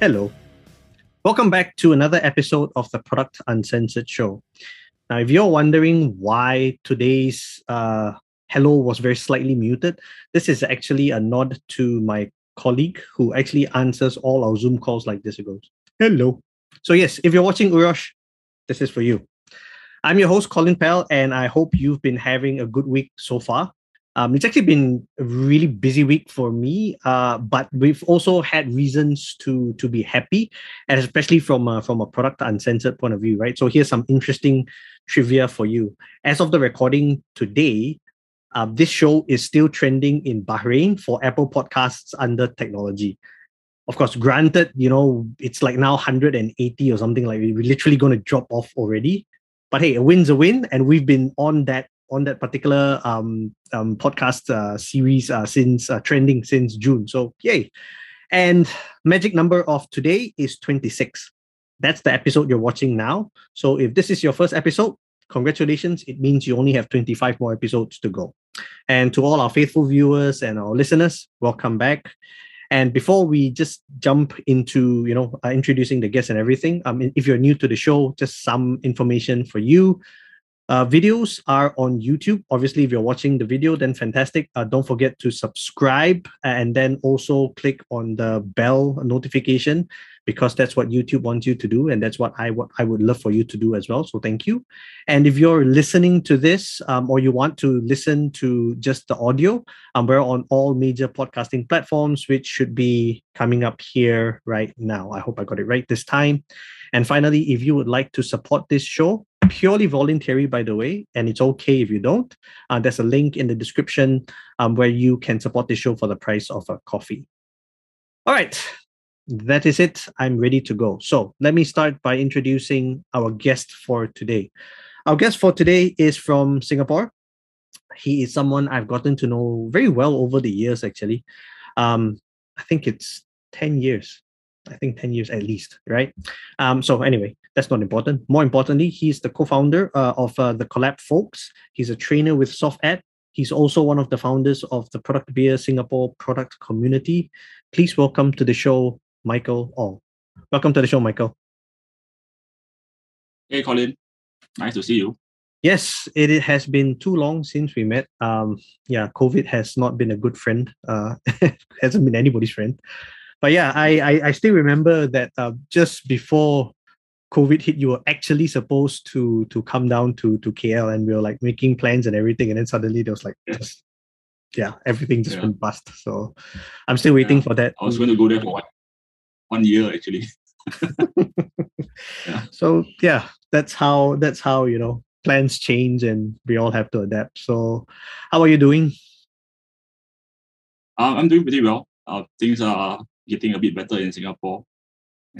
Hello. Welcome back to another episode of the Product Uncensored show. Now, if you're wondering why today's hello was very slightly muted, this is actually a nod to my colleague who actually answers all our Zoom calls like this. It goes, hello. So yes, if you're watching Urosh, this is for you. I'm your host, Colin Pell, and I hope you've been having a good week so far. It's actually been a really busy week for me, but we've also had reasons to be happy, and especially from a Product Uncensored point of view, right? So here's some interesting trivia for you. As of the recording today, this show is still trending in Bahrain for Apple Podcasts under technology. Of course, granted, you know, it's like now 180 or something, like we're literally going to drop off already. But hey, a win's a win, and we've been on that particular podcast series since trending since June. So yay. And magic number of today is 26. That's the episode you're watching now. So if this is your first episode, congratulations. It means you only have 25 more episodes to go. And to all our faithful viewers and our listeners, welcome back. And before we just jump into, you know, introducing the guests and everything, if you're new to the show, just some information for you. Videos are on YouTube. Obviously, if you're watching the video, then fantastic. Don't forget to subscribe and then also click on the bell notification, because that's what YouTube wants you to do. And that's what I would love for you to do as well. So thank you. And if you're listening to this or you want to listen to just the audio, we're on all major podcasting platforms, which should be coming up here right now. I hope I got it right this time. And finally, if you would like to support this show, purely voluntary, by the way, and it's okay if you don't, there's a link in the description where you can support the show for the price of a coffee. All right, that is it. I'm ready to go. So let me start by introducing our guest for today. Our guest for today is from Singapore. He is someone I've gotten to know very well over the years, actually. I think it's 10 years. I think 10 years at least, right? So anyway, that's not important. More importantly, he's the co-founder of The Collab Folks. He's a trainer with Soft Ad. He's also one of the founders of the Product Beer Singapore product community. Please welcome to the show, Michael Ong. Welcome to the show, Michael. Hey, Colin. Nice to see you. Yes, it has been too long since we met. Yeah, COVID has not been a good friend. Hasn't been anybody's friend. But yeah, I still remember that just before COVID hit, you were actually supposed to come down to KL, and we were like making plans and everything. And then suddenly there was like, everything just went bust. So I'm still waiting for that. I was going to go there for one year, actually. So yeah, that's how, you know, plans change and we all have to adapt. So how are you doing? I'm doing pretty well. Things are getting a bit better in Singapore,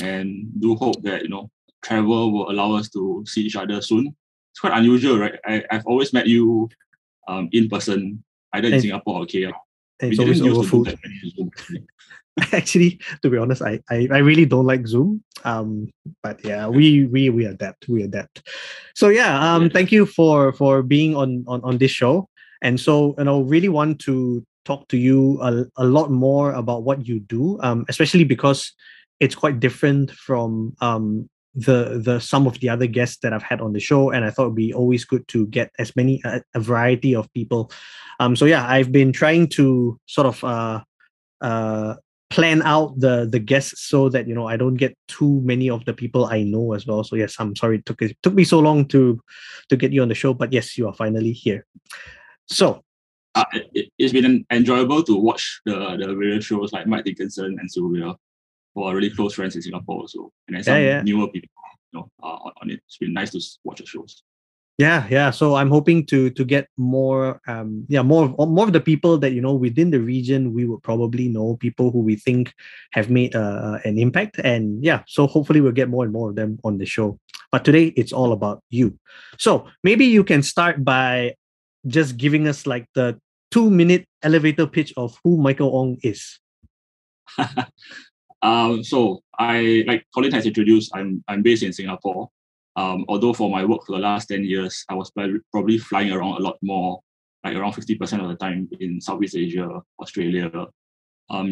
and do hope that, you know, travel will allow us to see each other soon. It's quite unusual, right? I've always met you in person, either in Singapore or KL. And we didn't use to do that many Zoom. Actually, to be honest, I really don't like Zoom. But yeah, we adapt. So yeah, thank you for being on this show. And so, you know, really want to talk to you a lot more about what you do, especially because it's quite different from the some of the other guests that I've had on the show, and I thought it'd be always good to get as many a variety of people. So yeah, I've been trying to sort of plan out the guests so that, you know, I don't get too many of the people I know as well. So yes, I'm sorry it took me so long to get you on the show, but yes, you are finally here. So. It's been enjoyable to watch the various shows like Mike Dickinson and Sylvia, who are really close friends in Singapore also. And some newer people, you know, on it. It's been nice to watch the shows. Yeah. So I'm hoping to get more, more of the people that, you know, within the region we would probably know, people who we think have made an impact. And yeah, so hopefully we'll get more and more of them on the show. But today it's all about you. So maybe you can start by just giving us like the 2-minute elevator pitch of who Michael Ong is. So I, like Colin has introduced, I'm based in Singapore. Although for my work for the last 10 years, I was probably flying around a lot more, like around 50% of the time in Southeast Asia, Australia.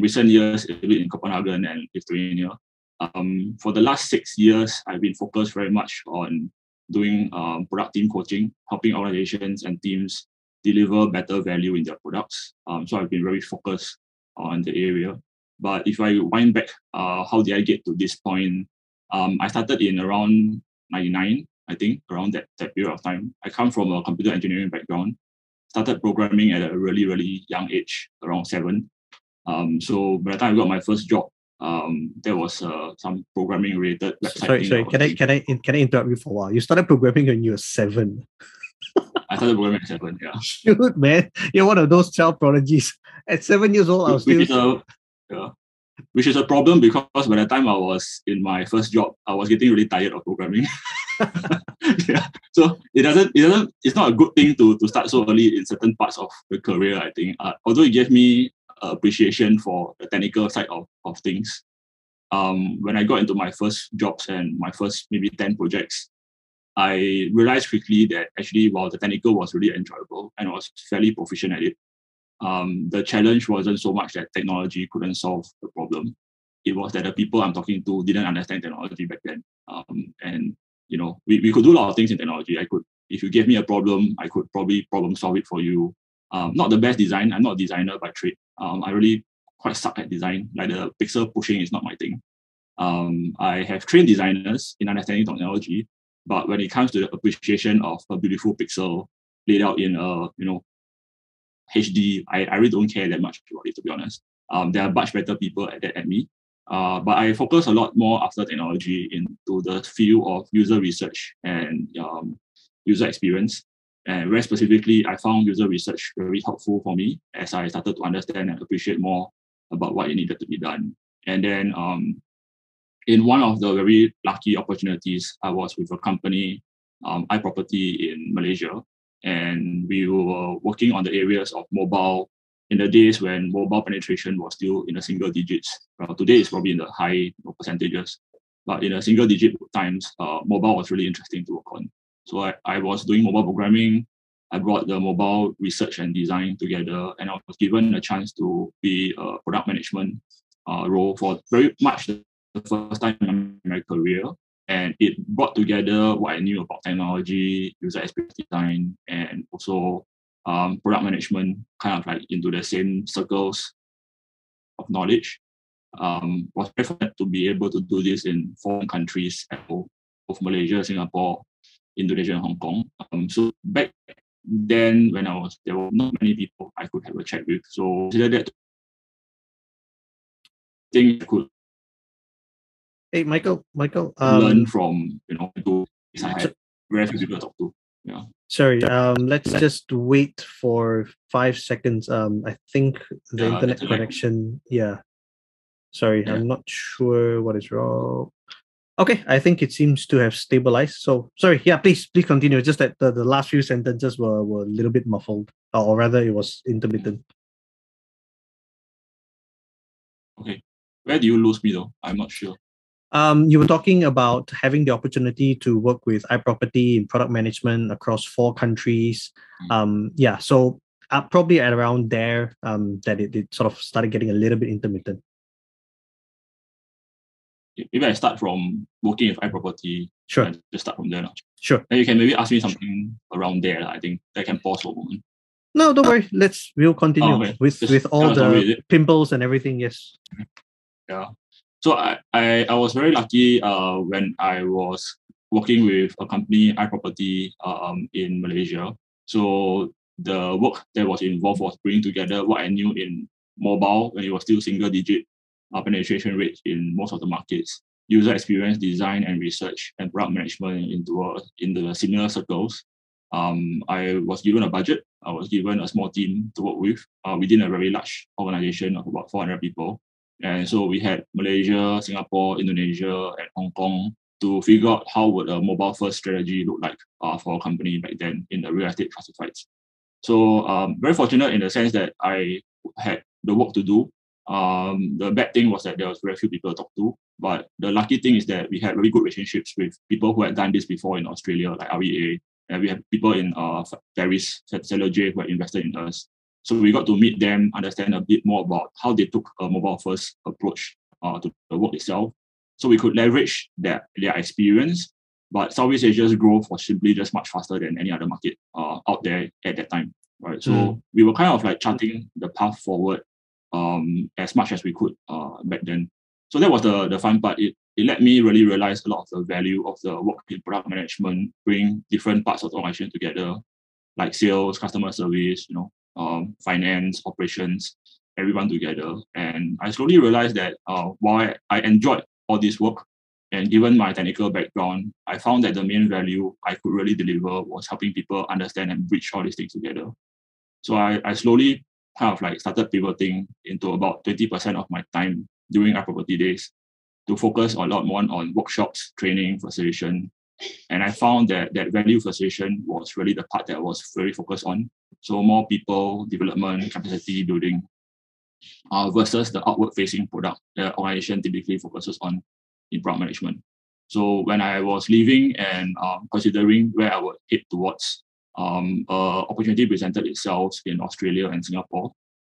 Recent years, a bit in Copenhagen and Lithuania. For the last 6 years, I've been focused very much on doing product team coaching, helping organizations and teams deliver better value in their products. So I've been very focused on the area. But if I wind back, how did I get to this point? I started in around 99, I think, around that period of time. I come from a computer engineering background, started programming at a really, really young age, around 7. So by the time I got my first job, there was some programming related website. Sorry, can I interrupt you for a while? You started programming when you were 7. I started programming at 7, yeah. Shoot, man. You're one of those child prodigies. At 7 years old, I was still... Yeah. Which is a problem because by the time I was in my first job, I was getting really tired of programming. Yeah. So it's not a good thing to start so early in certain parts of the career, I think. Although it gave me appreciation for the technical side of things. When I got into my first jobs and my first maybe 10 projects, I realized quickly that actually while the technical was really enjoyable and I was fairly proficient at it, the challenge wasn't so much that technology couldn't solve the problem. It was that the people I'm talking to didn't understand technology back then. And, you know, we could do a lot of things in technology. If you gave me a problem, I could probably problem solve it for you. Not the best design. I'm not a designer by trade. I really quite suck at design. Like the pixel pushing is not my thing. I have trained designers in understanding technology, but when it comes to the appreciation of a beautiful pixel laid out in a, you know, HD, I really don't care that much about it, to be honest. There are much better people at that at me. But I focus a lot more after technology into the field of user research and user experience. And very specifically, I found user research very helpful for me as I started to understand and appreciate more about what it needed to be done. And then in one of the very lucky opportunities, I was with a company, iProperty in Malaysia. And we were working on the areas of mobile in the days when mobile penetration was still in the single digits. Well, today it's probably in the high percentages, but in the single digit times, mobile was really interesting to work on. So I was doing mobile programming. I brought the mobile research and design together, and I was given a chance to be a product management role for very much the first time in my career. And it brought together what I knew about technology, user experience design, and also product management, kind of like into the same circles of knowledge. I was very fortunate to be able to do this in foreign countries, both Malaysia, Singapore, Indonesia, and Hong Kong. So back then, when I was there, were not many people I could have a chat with. So consider that thing I could. Hey, Michael. Learn from, you know, very few people to talk to. Yeah. Sorry. Let's just wait for 5 seconds. I think the internet connection. Yeah. Sorry, yeah. I'm not sure what is wrong. Okay, I think it seems to have stabilized. So sorry. Yeah, please continue. Just that the last few sentences were a little bit muffled, or rather, it was intermittent. Okay. Where do you lose me though? I'm not sure. You were talking about having the opportunity to work with iProperty in product management across 4 countries. Yeah, so probably at around there that it sort of started getting a little bit intermittent. Maybe I start from working with iProperty. Sure. And just start from there. Sure. And you can maybe ask me something around there. I think I can pause for a moment. No, don't worry. We'll continue with all the pimples and everything. Yes. Yeah. So I was very lucky when I was working with a company, iProperty, in Malaysia. So the work that was involved was bringing together what I knew in mobile, when it was still single-digit penetration rates in most of the markets, user experience, design, and research, and product management into the similar circles. I was given a budget. I was given a small team to work with within a very large organization of about 400 people. And so we had Malaysia, Singapore, Indonesia, and Hong Kong to figure out how would a mobile-first strategy look like for a company back then in the real estate classifieds. So very fortunate in the sense that I had the work to do The bad thing was that there was very few people to talk to, but the lucky thing is that we had really good relationships with people who had done this before in Australia, like REA, and we had people in Paris, Seller J, who had invested in us. So we got to meet them, understand a bit more about how they took a mobile-first approach to the work itself. So we could leverage their experience, but Southeast Asia's growth was simply just much faster than any other market out there at that time, right? So we were kind of like charting the path forward as much as we could back then. So that was the fun part. It let me really realize a lot of the value of the work in product management, bring different parts of the organization together, like sales, customer service, finance, operations, everyone together. And I slowly realized that while I enjoyed all this work, and given my technical background, I found that the main value I could really deliver was helping people understand and bridge all these things together. So I slowly kind of like started pivoting into about 20% of my time during iProperty days to focus a lot more on workshops, training, facilitation. And I found that value facilitation was really the part that I was very focused on. So more people, development, capacity building versus the outward-facing product the organization typically focuses on in product management. So when I was leaving and considering where I would head towards, opportunity presented itself in Australia and Singapore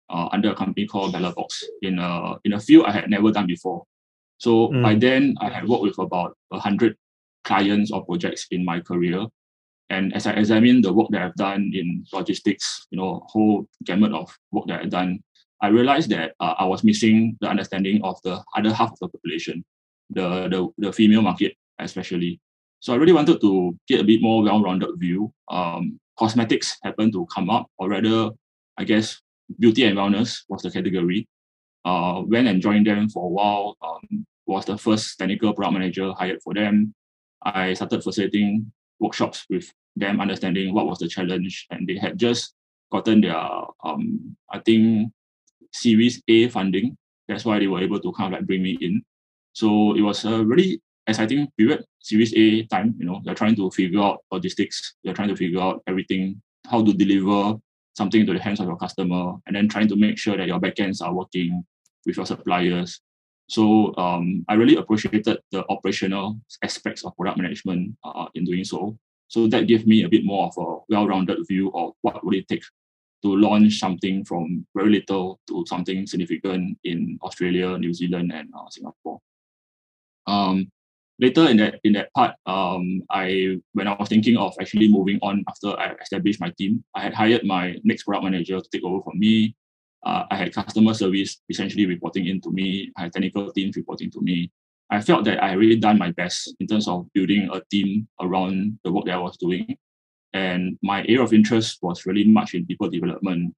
under a company called Bellabox in a field I had never done before. So by then, I had worked with about 100 clients or projects in my career. And as I examined the work that I've done in logistics, whole gamut of work that I've done, I realized that I was missing the understanding of the other half of the population, the female market especially. So I really wanted to get a bit more well-rounded view. Cosmetics happened to come up, or rather, I guess, beauty and wellness was the category. Went and joined them for a while, was the first technical product manager hired for them. I started facilitating workshops with them, understanding what was the challenge, and they had just gotten their, Series A funding. That's why they were able to kind of like bring me in. So it was a really exciting period, Series A time. They're trying to figure out logistics. They're trying to figure out everything, how to deliver something into the hands of your customer, and then trying to make sure that your backends are working with your suppliers. So I really appreciated the operational aspects of product management in doing so. So that gave me a bit more of a well-rounded view of what would it take to launch something from very little to something significant in Australia, New Zealand, and Singapore. Later in that part, when I was thinking of actually moving on after I established my team, I had hired my next product manager to take over from me. I had customer service essentially reporting into me. I had technical teams reporting to me. I felt that I had really done my best in terms of building a team around the work that I was doing. And my area of interest was really much in people development.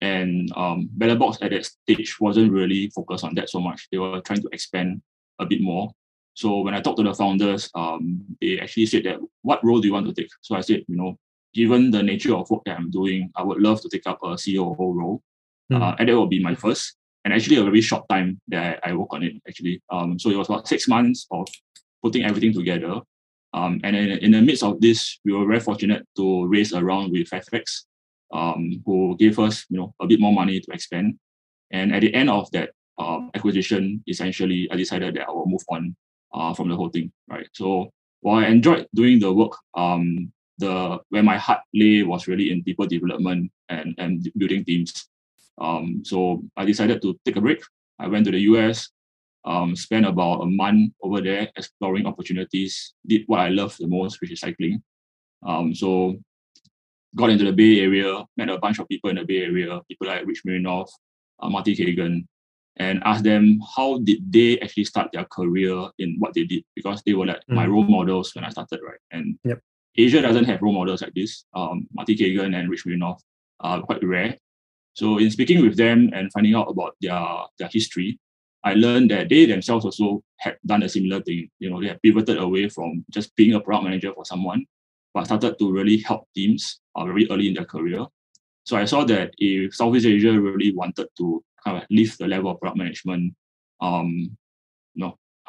And Bellabox at that stage wasn't really focused on that so much. They were trying to expand a bit more. So when I talked to the founders, they actually said that, what role do you want to take? So I said, given the nature of work that I'm doing, I would love to take up a COO role. And that will be my first, and actually a very short time that I work on it, actually. So it was about 6 months of putting everything together. And in the midst of this, we were very fortunate to raise a round with FatFax, who gave us a bit more money to expand. And at the end of that acquisition, essentially, I decided that I will move on from the whole thing, right? So while I enjoyed doing the work, where my heart lay was really in people development and building teams. So I decided to take a break. I went to the US. Spent about a month over there exploring opportunities, did what I love the most, which is cycling. So got into the Bay Area, met a bunch of people in the Bay Area, people like Rich Marinoff, Marty Cagan, and asked them how did they actually start their career in what they did, because they were like my role models when I started, right? And Asia doesn't have role models like this. Marty Cagan and Rich Marinoff are quite rare. So in speaking with them and finding out about their history, I learned that they themselves also had done a similar thing. They had pivoted away from just being a product manager for someone, but started to really help teams very early in their career. So I saw that if Southeast Asia really wanted to kind of lift the level of product management, I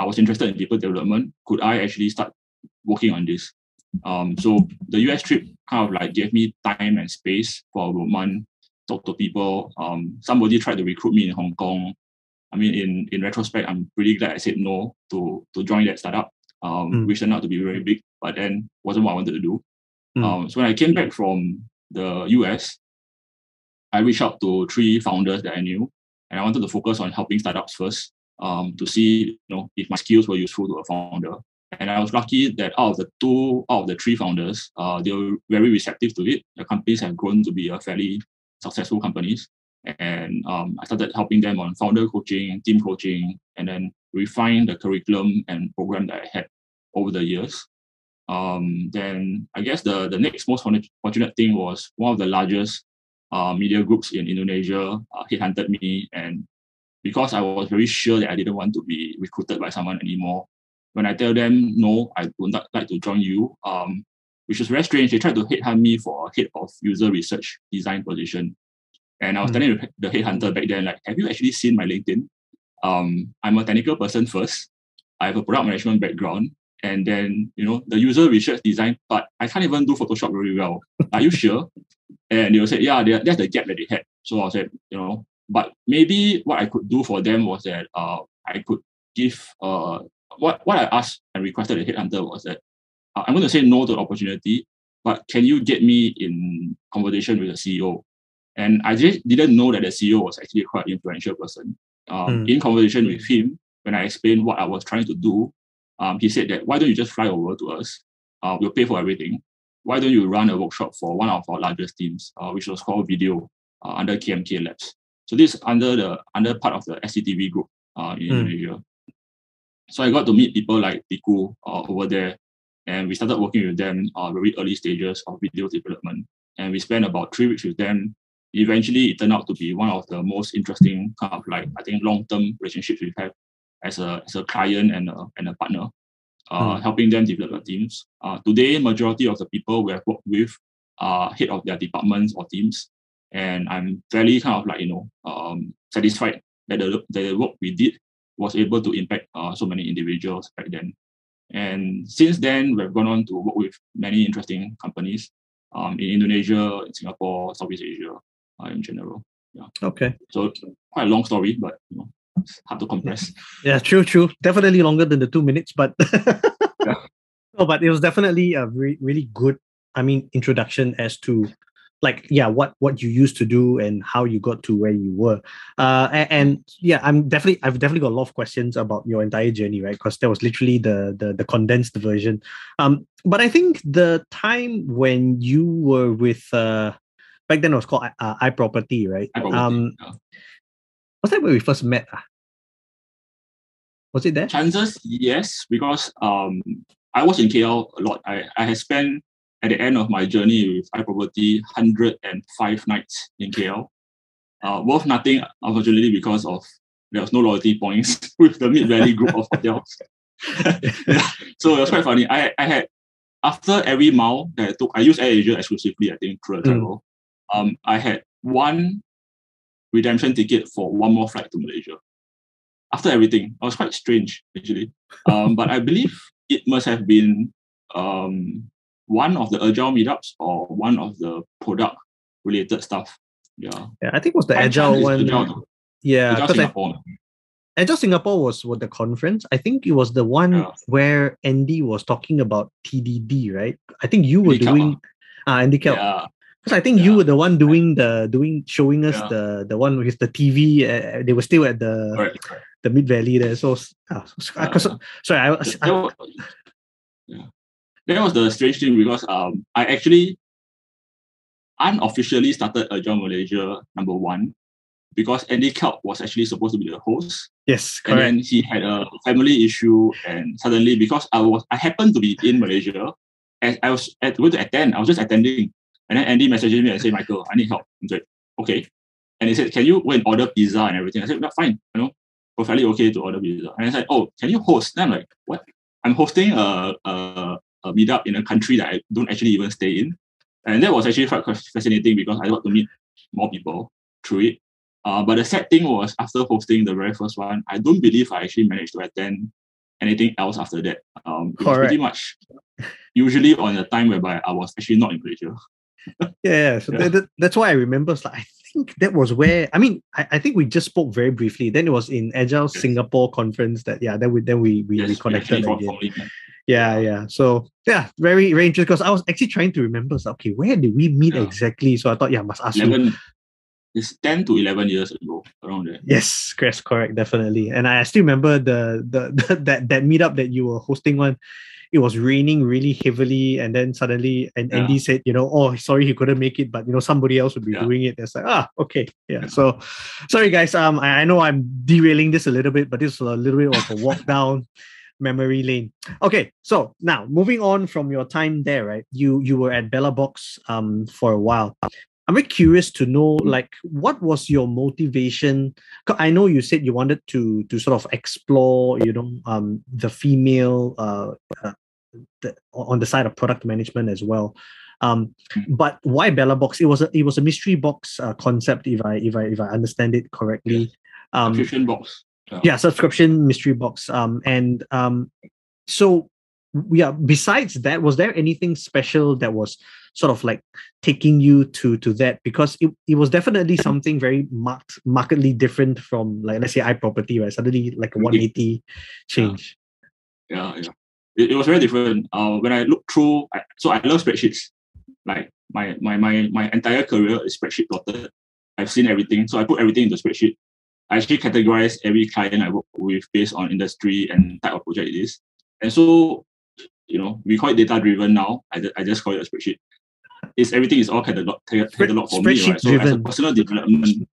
was interested in people development. Could I actually start working on this? So the US trip kind of like gave me time and space for a month, talk to people. Somebody tried to recruit me in Hong Kong. I mean, in retrospect, I'm pretty glad I said no to join that startup, which turned out to be very big, but then wasn't what I wanted to do. So when I came back from the US, I reached out to 3 founders that I knew, and I wanted to focus on helping startups first, to see, you know, if my skills were useful to a founder. And I was lucky that out of the three founders, they were very receptive to it. Their companies have grown to be fairly successful companies. And I started helping them on founder coaching and team coaching, and then refine the curriculum and program that I had over the years. Then I guess the next most fortunate thing was one of the largest media groups in Indonesia headhunted me. And because I was very sure that I didn't want to be recruited by someone anymore, when I tell them, no, I would not like to join you, which is very strange, they tried to headhunt me for a head of user resech design position. And I was telling the headhunter back then, like, have you actually seen my LinkedIn? I'm a technical person first. I have a product management background. And then, you know, the user research design, but I can't even do Photoshop very well. Are you sure? And they will say, yeah, that's the gap that they had. So I said, you know, but maybe what I could do for them was that I could give, what I asked and requested the headhunter was that I'm going to say no to the opportunity, but can you get me in conversation with the CEO? And I just didn't know that the CEO was actually quite an influential person. In conversation with him, when I explained what I was trying to do, he said that, why don't you just fly over to us? We'll pay for everything. Why don't you run a workshop for one of our largest teams, which was called Vidio, under KMK Labs. So this is under part of the SCTV group in Indonesia. So I got to meet people like Tiku over there, and we started working with them very early stages of video development. And we spent about 3 weeks with them. Eventually, it turned out to be one of the most interesting kind of, like, I think, long-term relationships we have as a client and a partner, helping them develop their teams. Today, majority of the people we have worked with are head of their departments or teams, and I'm fairly kind of, like, you know, satisfied that the work we did was able to impact so many individuals back then. And since then, we've gone on to work with many interesting companies in Indonesia, in Singapore, South East Asia. In general, yeah. Okay. So quite a long story, but, you know, it's hard to compress. Yeah, true. Definitely longer than the 2 minutes, but yeah. No, but it was definitely a really good, I mean, introduction as to, like, yeah, what you used to do and how you got to where you were. And yeah, I've definitely got a lot of questions about your entire journey, right? Because that was literally the condensed version. But I think the time when you were with back then it was called iProperty, right? Yeah. Was that where we first met? Was it there? Chances, yes, because I was in KL a lot. I had spent, at the end of my journey with iProperty, 105 nights in KL. Worth nothing, unfortunately, because of there was no loyalty points with the Mid-Valley group of hotels. Yeah. So it was quite funny. I had, after every mile that I took, I used AirAsia exclusively, I think, through the travel. I had one redemption ticket for one more flight to Malaysia. After everything, it was quite strange, actually. But I believe it must have been one of the Agile meetups or one of the product-related stuff. Yeah, I think it was the Agile one. Agile Singapore. Agile Singapore was the conference. I think it was the one where Andy was talking about TDD, right? I think you were Andy Kelp. Yeah. I think you were the one showing us the one with the TV. They were still at the the Mid Valley there. That was the strange thing, because I actually unofficially started Agile Malaysia #1 because Andy Kelp was actually supposed to be the host. Yes, correct. And then he had a family issue, and suddenly, because I happened to be in Malaysia, and I was going to attend. I was just attending. And then Andy messaged me and said, Michael, I need help. I said, okay. And he said, can you go and order pizza and everything? I said, no, fine, you know, perfectly okay to order pizza. And I said, oh, can you host? And I'm like, what? I'm hosting a meetup in a country that I don't actually even stay in. And that was actually quite fascinating because I got to meet more people through it. But the sad thing was, after hosting the very first one, I don't believe I actually managed to attend anything else after that. It was pretty much usually on the time whereby I was actually not in Malaysia. That's why I remember. Like, I think that was where, I mean, I think we just spoke very briefly. Then it was in Agile Singapore conference that, then we connected again. So, very, very interesting. Because I was actually trying to remember, so, okay, where did we meet exactly? So I thought, must ask you. It's 10 to 11 years ago, around there. Yes, correct, definitely. And I still remember that meetup that you were hosting on. It was raining really heavily, and then suddenly, Andy said, sorry, he couldn't make it, but somebody else would be doing it. It's like, okay, So, sorry guys, I know I'm derailing this a little bit, but this is a little bit of a walk down memory lane. Okay, so now moving on from your time there, right? You were at Bellabox for a while. I'm very curious to know, like, what was your motivation? I know you said you wanted to sort of explore, the female on the side of product management as well. But why Bellabox? It was a mystery box concept, if I understand it correctly. Subscription box. Yeah, subscription mystery box. Besides that, was there anything special that was sort of like taking you to that? Because it was definitely something very markedly different from, like, let's say iProperty, right? Suddenly like a 180 change. It was very different. When I look through, I love spreadsheets. Like my entire career is spreadsheet plotted. I've seen everything, so I put everything in the spreadsheet. I actually categorize every client I work with based on industry and type of project it is. And so, we call it data-driven now. I just call it a spreadsheet. Everything is all catalog for me, right? So as a personal development,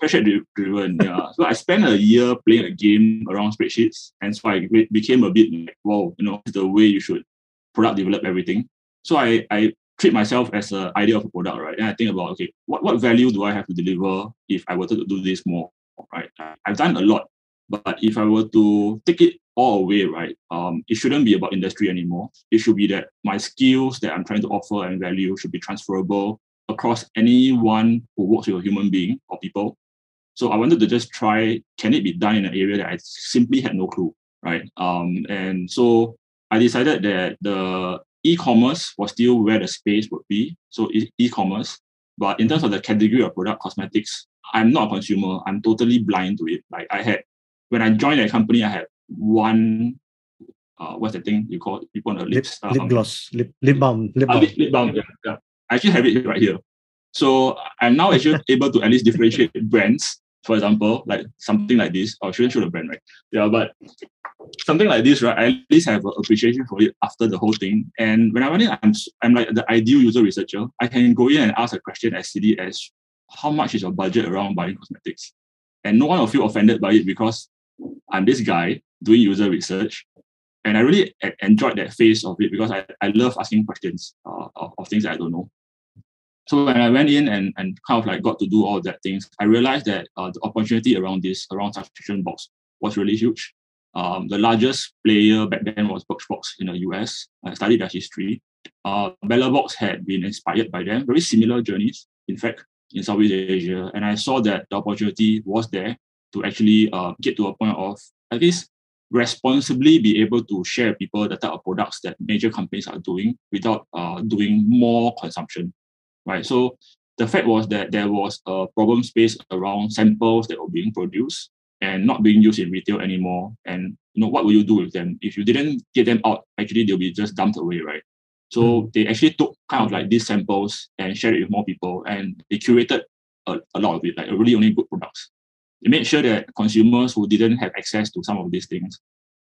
spreadsheet-driven, So I spent a year playing a game around spreadsheets. And so I became a bit like, wow, the way you should product develop everything. So I treat myself as an idea of a product, right? And I think about, okay, what value do I have to deliver if I were to do this more, right? I've done a lot. But if I were to take it all away, right, it shouldn't be about industry anymore. It should be that my skills that I'm trying to offer and value should be transferable across anyone who works with a human being or people. So I wanted to just try, can it be done in an area that I simply had no clue, right? And so I decided that the e-commerce was still where the space would be. So e-commerce. But in terms of the category of product cosmetics, I'm not a consumer. I'm totally blind to it. Like when I joined that company, I had one, what's the thing you call people on the lips? Lip gloss, lip balm. Lip balm, yeah. I actually have it right here. So I'm now actually able to at least differentiate brands, for example, like something like this. I shouldn't show the brand, right? Yeah, but something like this, right? I at least have an appreciation for it after the whole thing. And when I went in, I'm like the ideal user researcher. I can go in and ask a question as silly as, how much is your budget around buying cosmetics? And no one will feel offended by it because I'm this guy doing user research, and I really enjoyed that phase of it because I love asking questions of things that I don't know. So when I went in and kind of like got to do all that things, I realized that the opportunity around subscription box was really huge. The largest player back then was Birchbox in the US. I studied their history. Bellabox had been inspired by them, very similar journeys, in fact, in Southeast Asia. And I saw that the opportunity was there to actually get to a point of at least responsibly be able to share people the type of products that major companies are doing without doing more consumption, right? So the fact was that there was a problem space around samples that were being produced and not being used in retail anymore. And what will you do with them? If you didn't get them out, actually they'll be just dumped away, right? So they actually took kind of like these samples and shared it with more people, and they curated a lot of it, like really only good products. They made sure that consumers who didn't have access to some of these things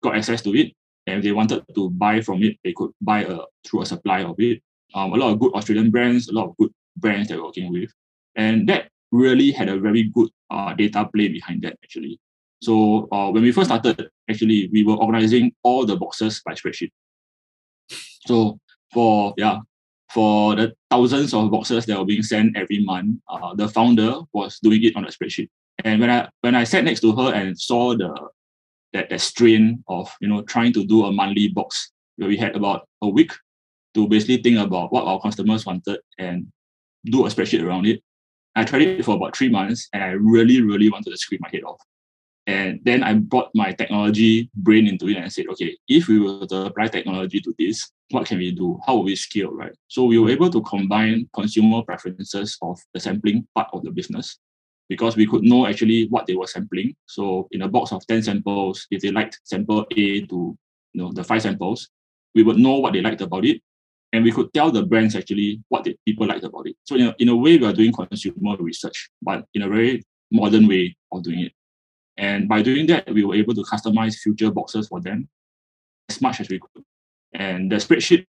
got access to it, and if they wanted to buy from it, they could buy through a supply of it. A lot of good Australian brands, a lot of good brands they're working with. And that really had a very good data play behind that, actually. So when we first started, actually, we were organizing all the boxes by spreadsheet. So for the thousands of boxes that were being sent every month, the founder was doing it on a spreadsheet. And when I sat next to her and saw that strain of trying to do a monthly box where we had about a week to basically think about what our customers wanted and do a spreadsheet around it, I tried it for about 3 months and I really, really wanted to scream my head off. And then I brought my technology brain into it and I said, okay, if we were to apply technology to this, what can we do? How will we scale, right? So we were able to combine consumer preferences of the sampling part of the business because we could know actually what they were sampling. So in a box of 10 samples, if they liked sample A to the 5 samples, we would know what they liked about it. And we could tell the brands actually what people liked about it. So in a way, we are doing consumer research, but in a very modern way of doing it. And by doing that, we were able to customize future boxes for them as much as we could. And the spreadsheet,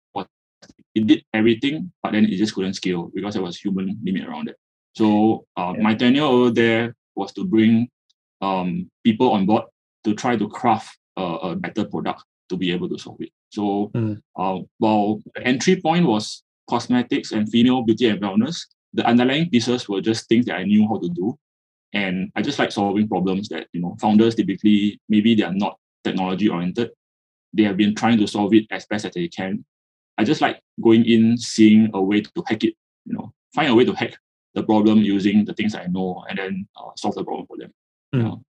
it did everything, but then it just couldn't scale because there was a human limit around it. So my tenure over there was to bring people on board to try to craft a better product to be able to solve it. So while the entry point was cosmetics and female beauty and wellness, the underlying pieces were just things that I knew how to do. And I just like solving problems that, founders typically, maybe they are not technology oriented. They have been trying to solve it as best as they can. I just like going in, seeing a way to hack it, find a way to hack the problem using the things I know and then solve the problem for them.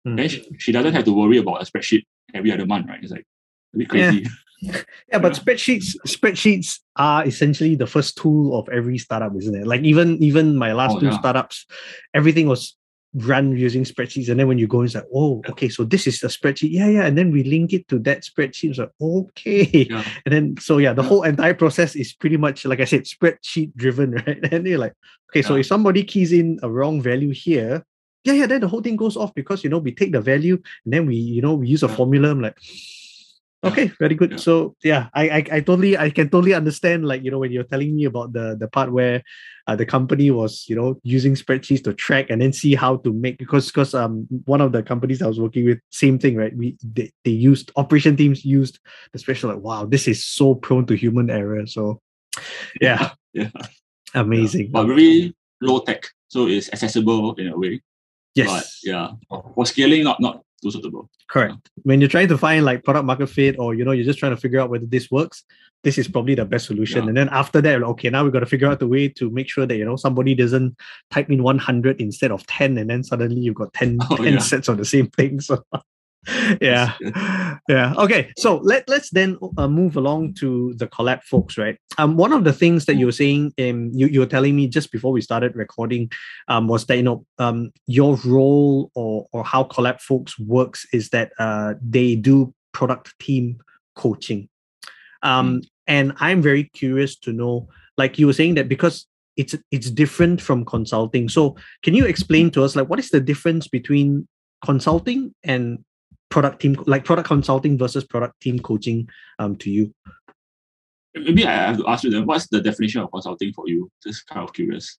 Then she doesn't have to worry about a spreadsheet every other month, right? It's like a bit crazy. Yeah, but spreadsheets are essentially the first tool of every startup, isn't it? Like even my last two startups, everything was run using spreadsheets, and then when you go, it's like, oh, okay, so this is the spreadsheet, yeah, and then we link it to that spreadsheet. It's like, okay, and then the whole entire process is pretty much, like I said, spreadsheet driven, right? And you're like, okay, so if somebody keys in a wrong value here, then the whole thing goes off because we take the value and then we we use a formula. I'm like, okay, very good. So I can totally understand, like, when you're telling me about the part where the company was, using spreadsheets to track and then see how to make, because one of the companies I was working with, same thing, right? They used, operation teams used the spreadsheet, like, wow, this is so prone to human error. So amazing. But really low tech, so it's accessible in a way. Yes. But for scaling, not too suitable. Correct. When you're trying to find like product market fit, or you're just trying to figure out whether this works, this is probably the best solution. And then after that, okay, now we've got to figure out the way to make sure that somebody doesn't type in 100 instead of 10, and then suddenly you've got 10 sets of the same thing. So okay, so let's then move along to the Collab folks, right? One of the things that you were saying, you were telling me just before we started recording, was that your role or how Collab folks works is that they do product team coaching, and I'm very curious to know, like you were saying, that because it's different from consulting. So can you explain to us, like, what is the difference between consulting and product team, like product consulting versus product team coaching, to you? Maybe I have to ask you then, what's the definition of consulting for you? Just kind of curious.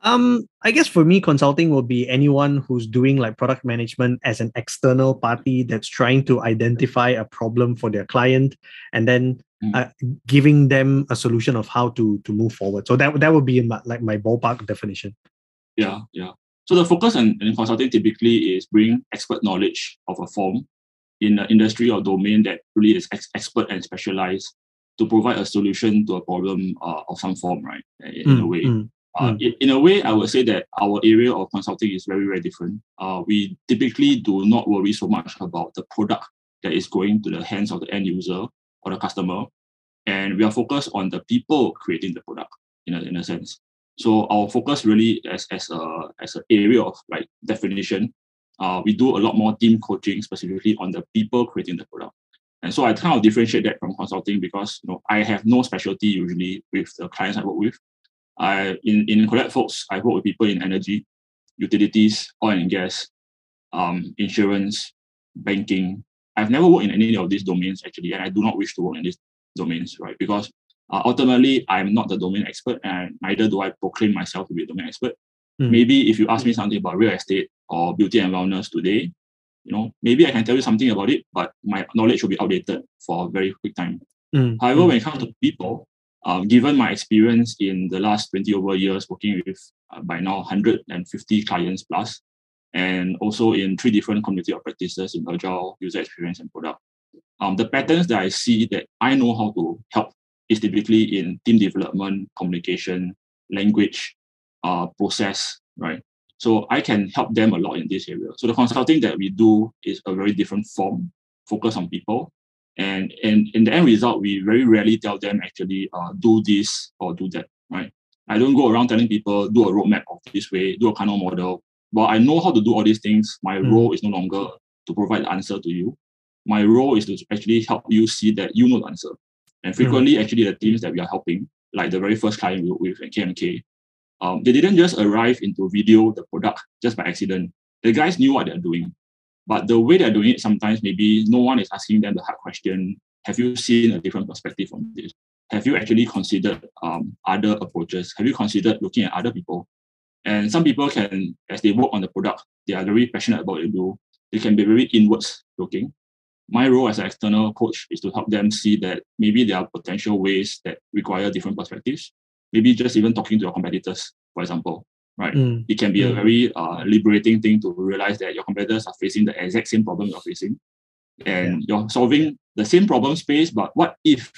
I guess for me, consulting will be anyone who's doing like product management as an external party that's trying to identify a problem for their client and then giving them a solution of how to move forward. So that would be my ballpark definition. Yeah. So the focus in consulting typically is bringing expert knowledge of a form in an industry or domain that really is expert and specialized to provide a solution to a problem of some form, right? In a way, I would say that our area of consulting is very, very different. We typically do not worry so much about the product that is going to the hands of the end user or the customer. And we are focused on the people creating the product in a sense. So our focus really as an area of like definition, we do a lot more team coaching specifically on the people creating the product. And so I kind of differentiate that from consulting because I have no specialty usually with the clients I work with. In Collab folks, I work with people in energy, utilities, oil and gas, insurance, banking. I've never worked in any of these domains actually, and I do not wish to work in these domains, right? Because ultimately, I'm not the domain expert, and neither do I proclaim myself to be a domain expert. Maybe if you ask me something about real estate or beauty and wellness today, maybe I can tell you something about it, but my knowledge will be outdated for a very quick time. However, when it comes to people, given my experience in the last 20 over years working with by now 150 clients plus, and also in 3 different community of practices in agile, user experience, and product, the patterns that I see that I know how to help is typically in team development, communication, language, process, right? So I can help them a lot in this area. So the consulting that we do is a very different form, focus on people. And in the end result, we very rarely tell them actually do this or do that, right? I don't go around telling people do a roadmap of this way, do a Kano model. But I know how to do all these things. My role is no longer to provide the answer to you. My role is to actually help you see that you know the answer. And frequently, actually, the teams that we are helping, like the very first client we work with at KMK, they didn't just arrive into Vidio, the product, just by accident. The guys knew what they're doing. But the way they're doing it, sometimes maybe no one is asking them the hard question. Have you seen a different perspective on this? Have you actually considered other approaches? Have you considered looking at other people? And some people can, as they work on the product, they are very passionate about what they do. They can be very inwards looking. My role as an external coach is to help them see that maybe there are potential ways that require different perspectives. Maybe just even talking to your competitors, for example, right? It can be a very liberating thing to realize that your competitors are facing the exact same problem you're facing. And you're solving the same problem space, but what if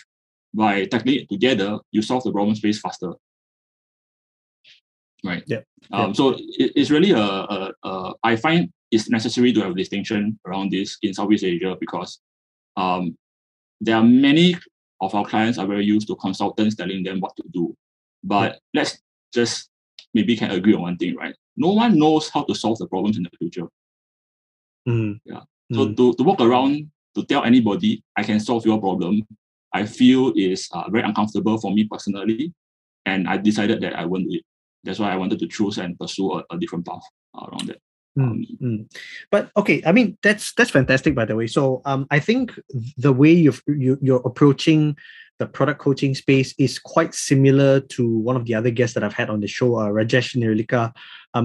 by tackling it together, you solve the problem space faster? Right. So it's really I find it's necessary to have a distinction around this in Southeast Asia because there are many of our clients are very used to consultants telling them what to do. But let's just maybe can agree on one thing, right? No one knows how to solve the problems in the future. So to walk around to tell anybody I can solve your problem, I feel is very uncomfortable for me personally, and I decided that I won't do it. That's why I wanted to choose and pursue a different path around that. But okay, I mean that's fantastic, by the way. So I think the way you're approaching the product coaching space is quite similar to one of the other guests that I've had on the show, Rajesh Nirulika.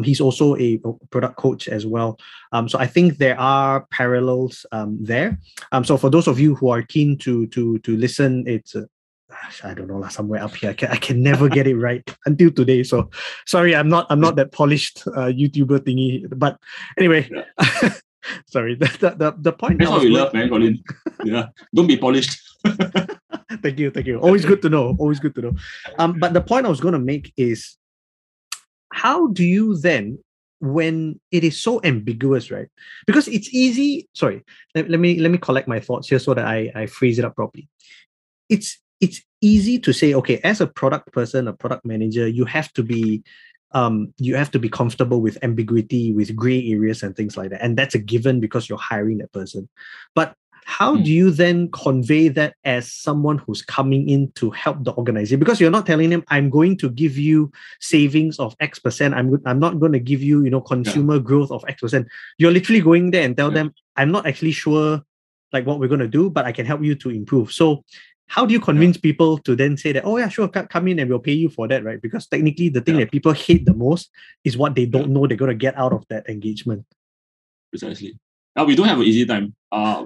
He's also a product coach as well. So I think there are parallels there. So for those of you who are keen to listen, it's I don't know, somewhere up here. I can never get it right until today. So sorry, I'm not that polished YouTuber thingy. But anyway, sorry. The point. That's what we love, man, Colin. Yeah, don't be polished. Thank you. Always good to know. But the point I was going to make is, how do you then, when it is so ambiguous, right? Because it's easy. Sorry, let me collect my thoughts here so that I phrase it up properly. It's easy to say, okay, as a product person, a product manager, you have to be comfortable with ambiguity, with gray areas and things like that. And that's a given because you're hiring that person. But how do you then convey that as someone who's coming in to help the organization? Because you're not telling them, I'm going to give you savings of X percent. I'm not going to give you, consumer growth of X percent. You're literally going there and tell them, I'm not actually sure like what we're going to do, but I can help you to improve. So how do you convince people to then say that, oh yeah, sure, come in and we'll pay you for that, right? Because technically the thing that people hate the most is what they don't know they're going to get out of that engagement. Precisely. Now, we don't have an easy time.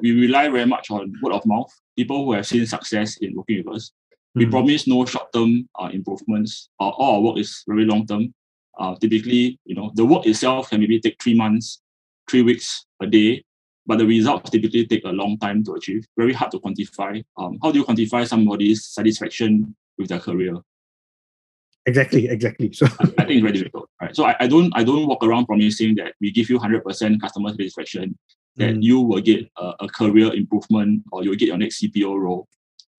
We rely very much on word of mouth, people who have seen success in working with us. We promise no short-term improvements. All our work is very long-term. Typically, the work itself can maybe take 3 months, 3 weeks, a day. But the results typically take a long time to achieve, very hard to quantify. How do you quantify somebody's satisfaction with their career? Exactly. So I think it's very difficult, right? So I don't walk around promising that we give you 100% customer satisfaction, that you will get a career improvement or you'll get your next CPO role.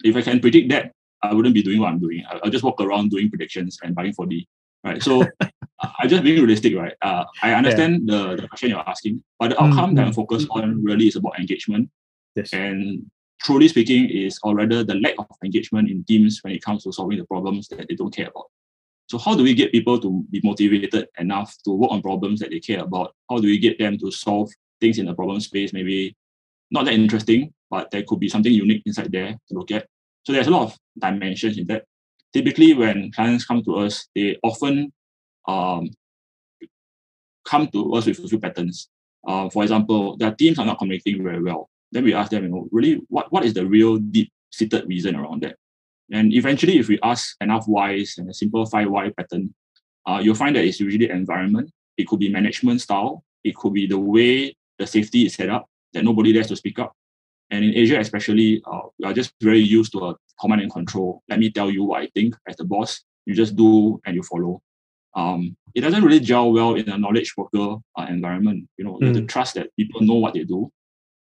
If I can predict that, I wouldn't be doing what I'm doing. I'll just walk around doing predictions and buying 4D, right? So I'm just being realistic, right? I understand the question you're asking, but the outcome that I'm focused on really is about engagement. Yes. And truly speaking is, or rather the lack of engagement in teams when it comes to solving the problems that they don't care about. So how do we get people to be motivated enough to work on problems that they care about? How do we get them to solve things in the problem space? Maybe not that interesting, but there could be something unique inside there to look at. So there's a lot of dimensions in that. Typically, when clients come to us, they often come to us with a few patterns. For example, their teams are not communicating very well. Then we ask them, really, what is the real deep-seated reason around that? And eventually, if we ask enough whys and a simple 5 why pattern, you'll find that it's usually environment. It could be management style. It could be the way the safety is set up, that nobody dares to speak up. And in Asia especially, we are just very used to a command and control. Let me tell you what I think as the boss. You just do and you follow. it doesn't really gel well in a knowledge worker environment. You know, you have to trust that people know what they do.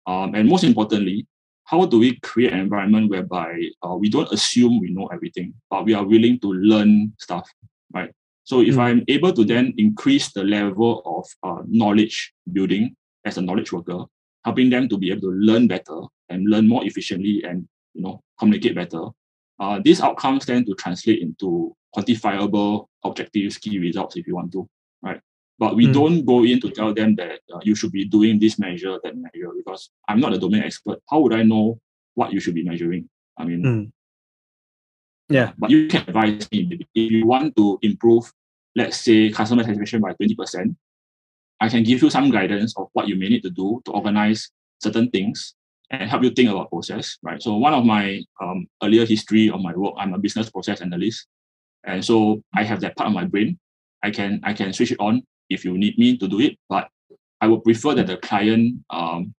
And most importantly, how do we create an environment whereby we don't assume we know everything, but we are willing to learn stuff, right? So if I'm able to then increase the level of knowledge building as a knowledge worker, helping them to be able to learn better and learn more efficiently and, you know, communicate better, these outcomes tend to translate into quantifiable objectives, key results if you want to, right? But we don't go in to tell them that you should be doing this measure, that measure, because I'm not a domain expert. How would I know what you should be measuring? I mean, yeah. But you can advise me. If you want to improve, let's say, customer satisfaction by 20%, I can give you some guidance of what you may need to do to organize certain things and help you think about process, right? So one of my earlier history of my work, I'm a business process analyst. And so I have that part of my brain. I can switch it on if you need me to do it, but I would prefer that the client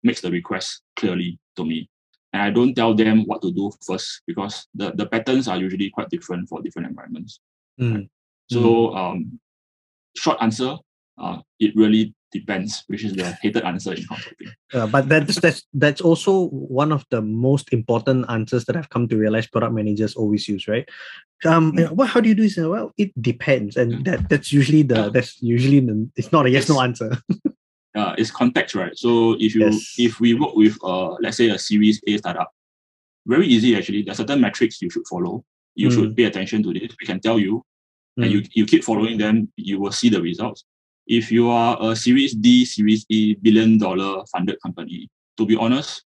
makes the request clearly to me. And I don't tell them what to do first, because the patterns are usually quite different for different environments. Right? So short answer, it really depends, which is the hated answer in consulting. But that's also one of the most important answers that I've come to realize product managers always use, right? How do you do this? Well, it depends, and that's usually it's not a yes/no answer. It's context, right? So if we work with let's say a Series A startup, very easy actually. There are certain metrics you should follow. You should pay attention to this. We can tell you, and you keep following them, you will see the results. If you are a Series D, Series E, billion-dollar funded company, to be honest,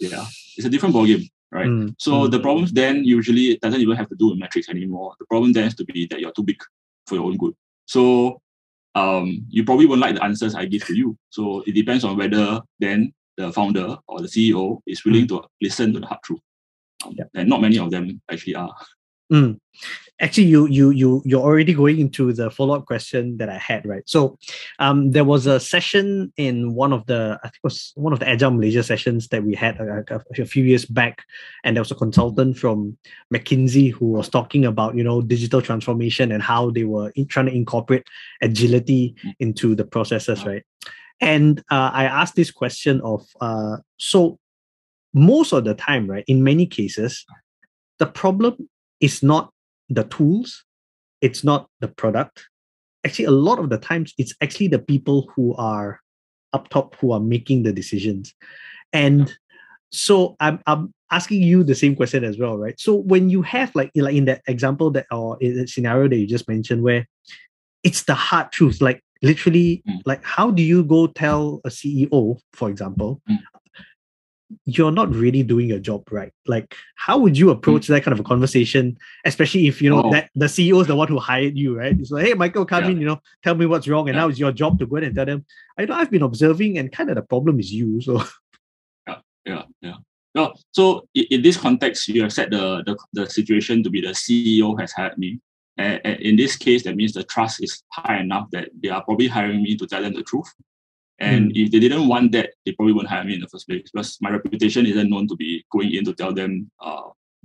it's a different ballgame, right? So the problems then usually doesn't even have to do with metrics anymore. The problem then has to be that you're too big for your own good. So you probably won't like the answers I give to you. So it depends on whether then the founder or the CEO is willing to listen to the hard truth. And not many of them actually are. Actually, you're already going into the follow-up question that I had, right? So, there was a session in one of the Agile Malaysia sessions that we had a few years back, and there was a consultant from McKinsey who was talking about, you know, digital transformation and how they were trying to incorporate agility into the processes, right? And I asked this question of so most of the time, right, in many cases, the problem is not the tools, it's not the product. Actually, a lot of the times, it's actually the people who are up top who are making the decisions. And so I'm asking you the same question as well, right? So when you have like in that example that or in the scenario that you just mentioned, where it's the hard truth, like literally, like how do you go tell a CEO, for example, you're not really doing your job right? Like, how would you approach that kind of a conversation, especially if you know that the CEO is the one who hired you, right? It's like, hey, Michael, come in, you know, tell me what's wrong, and now it's your job to go in and tell them, I know I've been observing, and kind of the problem is you. So, so in this context, you have set the situation to be the CEO has hired me, and in this case, that means the trust is high enough that they are probably hiring me to tell them the truth. And if they didn't want that, they probably wouldn't hire me in the first place, because my reputation isn't known to be going in to tell them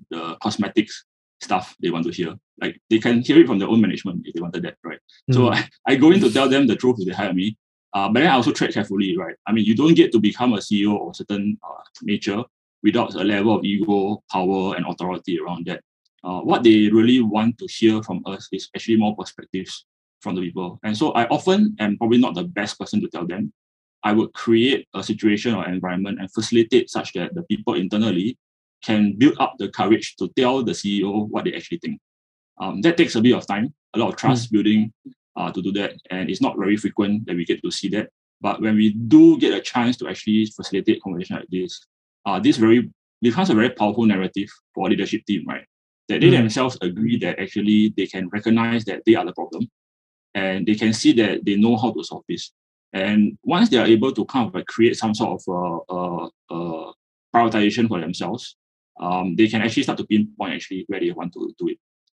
the cosmetics stuff they want to hear. Like, they can hear it from their own management if they wanted that, right? So I go in to tell them the truth if they hire me. But then I also tread carefully, right? I mean, you don't get to become a CEO of a certain nature without a level of ego, power, and authority around that. What they really want to hear from us is actually more perspectives from the people. And so I often am probably not the best person to tell them. I would create a situation or environment and facilitate such that the people internally can build up the courage to tell the CEO what they actually think. That takes a bit of time, a lot of trust building to do that. And it's not very frequent that we get to see that. But when we do get a chance to actually facilitate conversation like this, this becomes a very powerful narrative for a leadership team, right? That they themselves agree that actually they can recognize that they are the problem, and they can see that they know how to solve this. And once they are able to kind of like create some sort of prioritization for themselves, they can actually start to pinpoint actually where they want to do it.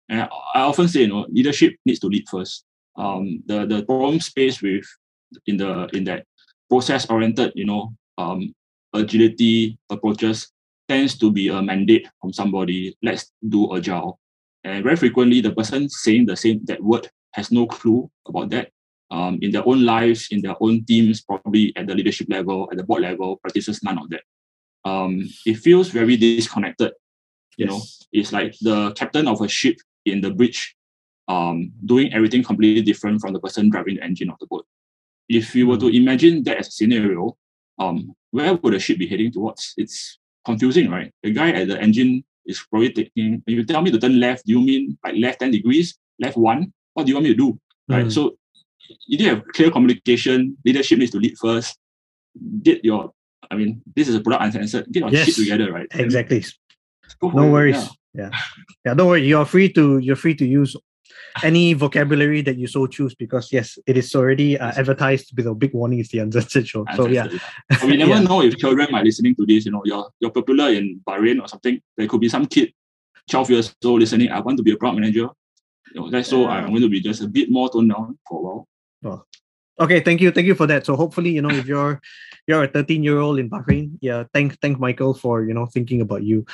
And I often say, you know, leadership needs to lead first. The problem space with in that process-oriented, you know, agility approaches tends to be a mandate from somebody. Let's do agile, and very frequently the person saying that word has no clue about that. In their own lives, in their own teams, probably at the leadership level, at the board level, practices none of that. It feels very disconnected. You know, it's like the captain of a ship in the bridge, doing everything completely different from the person driving the engine of the boat. If you were to imagine that as a scenario, where would the ship be heading towards? It's confusing, right? The guy at the engine is probably taking, if you tell me to turn left, do you mean like left 10 degrees, left one? What do you want me to do? Right? So you need to have clear communication. Leadership needs to lead first. Get your, I mean, this is a Product Uncensored. Get your shit together, right? Exactly. No worries. Yeah, don't worry. You're free to use any vocabulary that you so choose, because yes, it is already advertised with a big warning. It's the Uncensored show. So yeah, we never know if children are listening to this. You know, you're popular in Bahrain or something. There could be some kid, 12 years old, listening. I want to be a product manager. You know, so I'm going to be just a bit more toned down for a while. Oh. Okay, thank you for that. So hopefully, you know, if you're a 13-year-old in Bahrain, thank Michael for, you know, thinking about you.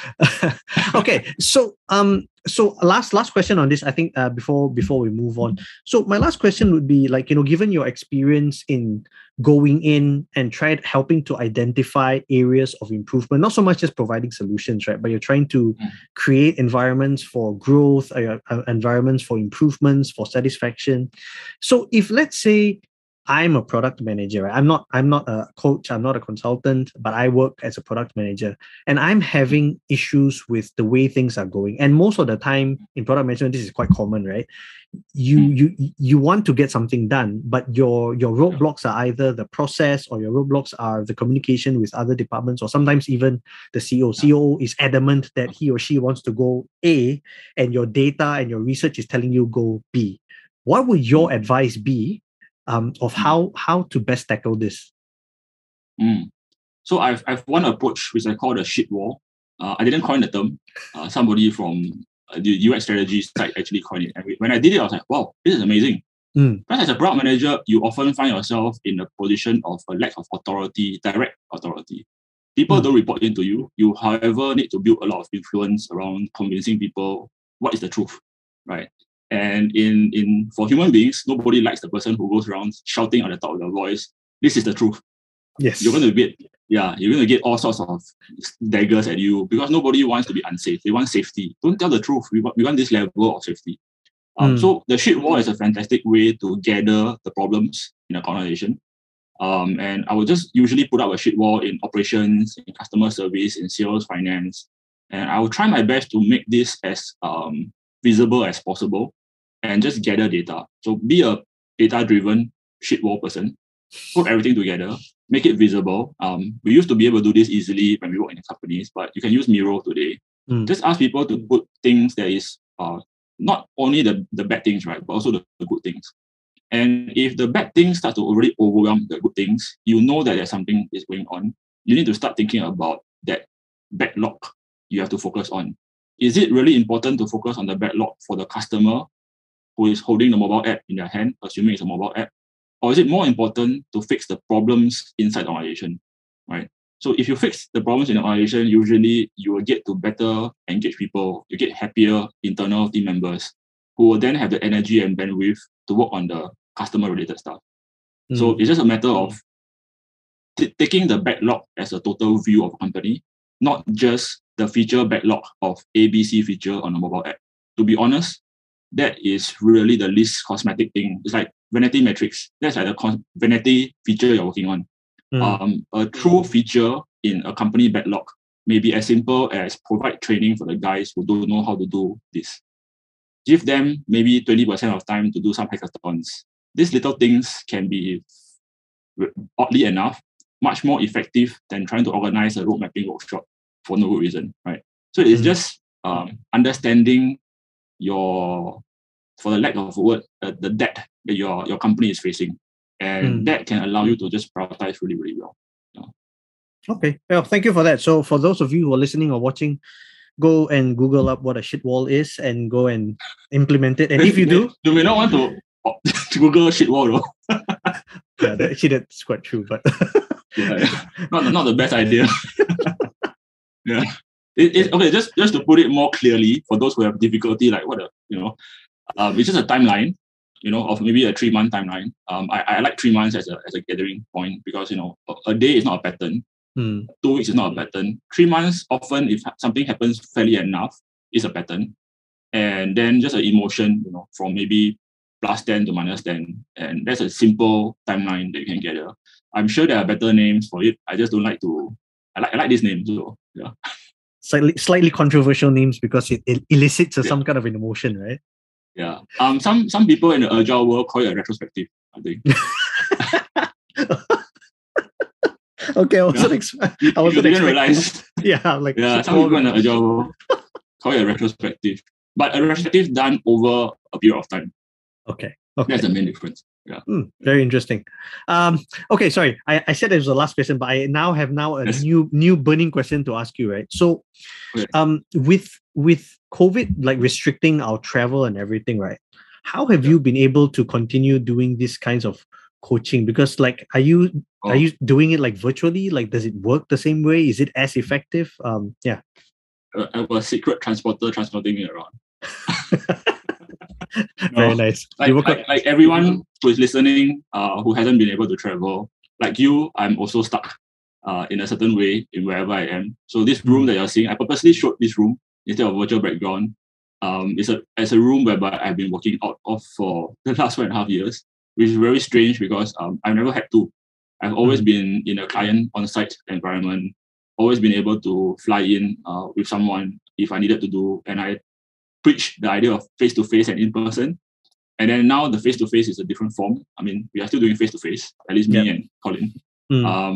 Okay, so last question on this, I think, before we move on. So my last question would be like, you know, given your experience in going in and helping to identify areas of improvement, not so much just providing solutions, right? But you're trying to create environments for growth, environments for improvements, for satisfaction. So if, let's say, I'm a product manager, right? I'm not a coach, I'm not a consultant, but I work as a product manager, and I'm having issues with the way things are going. And most of the time in product management, this is quite common, right? You want to get something done, but your roadblocks are either the process, or your roadblocks are the communication with other departments, or sometimes even the CEO. CEO is adamant that he or she wants to go A, and your data and your research is telling you go B. What would your advice be of how to best tackle this? So I've one approach which I call the shit wall. I didn't coin the term. Somebody from the UX strategy side actually coined it. And when I did it, I was like, wow, this is amazing. But as a product manager, you often find yourself in a position of a lack of authority, direct authority. People don't report into you. You, however, need to build a lot of influence around convincing people what is the truth, right? And for human beings, nobody likes the person who goes around shouting at the top of their voice, this is the truth. Yes. You're going to get all sorts of daggers at you, because nobody wants to be unsafe. They want safety. Don't tell the truth. We want this level of safety. So the shit wall is a fantastic way to gather the problems in a conversation. And I would just usually put up a shit wall in operations, in customer service, in sales, finance. And I will try my best to make this as visible as possible, and just gather data. So be a data-driven shitwall person. Put everything together, make it visible. We used to be able to do this easily when we work in companies, but you can use Miro today. Just ask people to put things that is not only the bad things, right, but also the good things. And if the bad things start to already overwhelm the good things, you know that there's something is going on. You need to start thinking about that backlog you have to focus on. Is it really important to focus on the backlog for the customer who is holding the mobile app in their hand, assuming it's a mobile app? Or is it more important to fix the problems inside the organization, right? So if you fix the problems in the organization, usually you will get to better engage people. You get happier internal team members who will then have the energy and bandwidth to work on the customer-related stuff. So it's just a matter of taking the backlog as a total view of a company, not just the feature backlog of ABC feature on a mobile app. To be honest, that is really the least cosmetic thing. It's like vanity metrics. That's like the vanity feature you're working on. A true feature in a company backlog may be as simple as provide training for the guys who don't know how to do this. Give them maybe 20% of time to do some hackathons. These little things can be, oddly enough, much more effective than trying to organize a road mapping workshop for no good reason, right? So it's just understanding for the lack of a word, the debt that your company is facing. And that can allow you to just prioritize really, really well. Yeah. Okay, well, thank you for that. So for those of you who are listening or watching, go and Google up what a shit wall is and go and implement it. And if you do... You may not want to Google shit wall though. Yeah, actually that's quite true, but... Not the best idea. Yeah. Okay, just to put it more clearly for those who have difficulty, like it's just a timeline. you know, of maybe a 3-month timeline. I like 3 months as a gathering point, because, you know, a day is not a pattern. 2 weeks is not a pattern. 3 months, often if something happens fairly enough, is a pattern. And then just an emotion, you know, from maybe +10 to -10. And that's a simple timeline that you can gather. I'm sure there are better names for it. I just don't like to, I like this name. So, yeah. Slightly controversial names because it elicits some kind of an emotion, right? Yeah. Some people in the agile world call it a retrospective, I think. Okay, I wasn't expecting. I didn't realize. Yeah, like some people in the agile world call it a retrospective, but a retrospective done over a period of time. Okay. That's the main difference. Yeah. Very interesting. Okay, sorry. I said it was the last question, but I now have a new burning question to ask you, right? So with COVID like restricting our travel and everything, right? How have you been able to continue doing these kinds of coaching? Because like are you doing it like virtually? Like does it work the same way? Is it as effective? Yeah. I was a secret transporter transporting me around. Very nice. Like everyone who is listening, who hasn't been able to travel, like you, I'm also stuck in a certain way in wherever I am. So this room that you're seeing, I purposely showed this room instead of virtual background. It's a room whereby I've been working out of for the last 1.5 years, which is very strange because I've never had to. I've always been in a client on-site environment, always been able to fly in with someone if I needed to do, and I preach the idea of face-to-face and in-person. And then now the face-to-face is a different form. I mean, we are still doing face-to-face, at least me and Colin.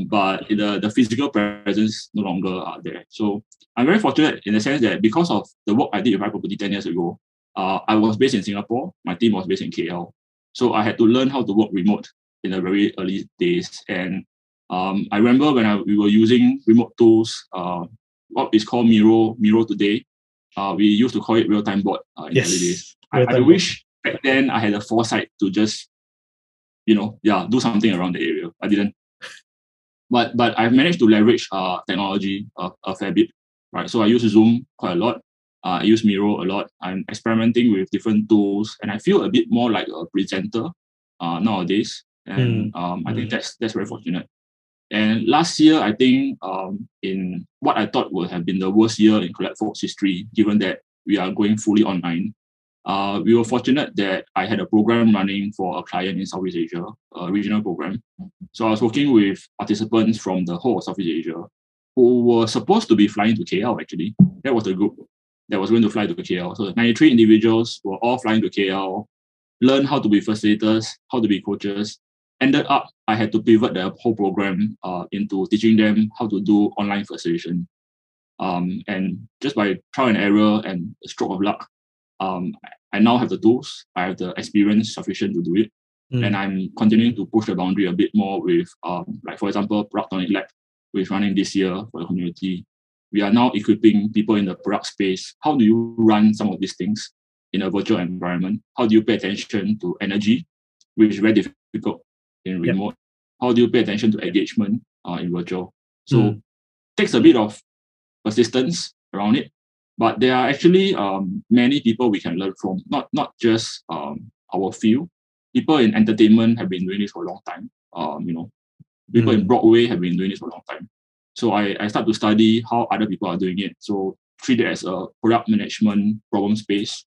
But the physical presence no longer are there. So I'm very fortunate in the sense that because of the work I did with iProperty 10 years ago, I was based in Singapore, my team was based in KL. So I had to learn how to work remote in the very early days. And I remember when we were using remote tools, what is called Miro today. We used to call it real-time board in the early days. I wish back then I had the foresight to just, you know, do something around the area. I didn't. But I've managed to leverage technology a fair bit, right? So I use Zoom quite a lot. I use Miro a lot. I'm experimenting with different tools, and I feel a bit more like a presenter nowadays. And I think that's very fortunate. And last year, I think in what I thought would have been the worst year in Collab Folks history, given that we are going fully online, we were fortunate that I had a program running for a client in Southeast Asia, a regional program. So I was working with participants from the whole of Southeast Asia who were supposed to be flying to KL, actually. That was the group that was going to fly to KL. So 93 individuals were all flying to KL, learned how to be facilitators, how to be coaches. Ended up, I had to pivot the whole program into teaching them how to do online facilitation. And just by trial and error and stroke of luck, I now have the tools, I have the experience sufficient to do it. And I'm continuing to push the boundary a bit more with, like for example, Producttonic Lab, which is running this year for the community. We are now equipping people in the product space. How do you run some of these things in a virtual environment? How do you pay attention to energy, which is very difficult in remote? How do you pay attention to engagement in virtual? So it takes a bit of persistence around it, but there are actually many people we can learn from, not just our field. People in entertainment have been doing this for a long time. You know, people in Broadway have been doing this for a long time. So I start to study how other people are doing it. So treat it as a product management problem space,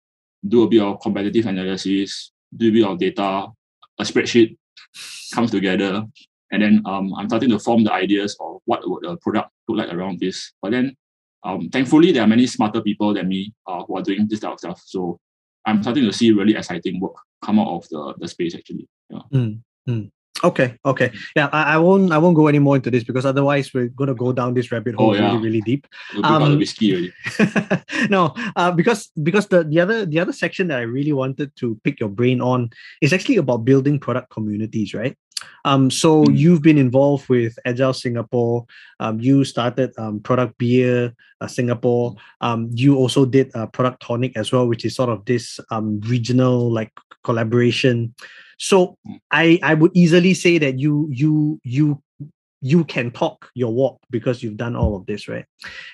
do a bit of competitive analysis, do a bit of data, a spreadsheet comes together, and then I'm starting to form the ideas of what would a product look like around this. But then thankfully there are many smarter people than me who are doing this type of stuff, so I'm starting to see really exciting work come out of the space actually. Okay. Yeah, I won't go any more into this because otherwise we're gonna go down this rabbit hole really deep. Whiskey already. No, because the other section that I really wanted to pick your brain on is actually about building product communities, right? So you've been involved with Agile Singapore. You started Product Beer Singapore. You also did Producttonic as well, which is sort of this regional like collaboration. So I would easily say that you can talk your walk because you've done all of this, right?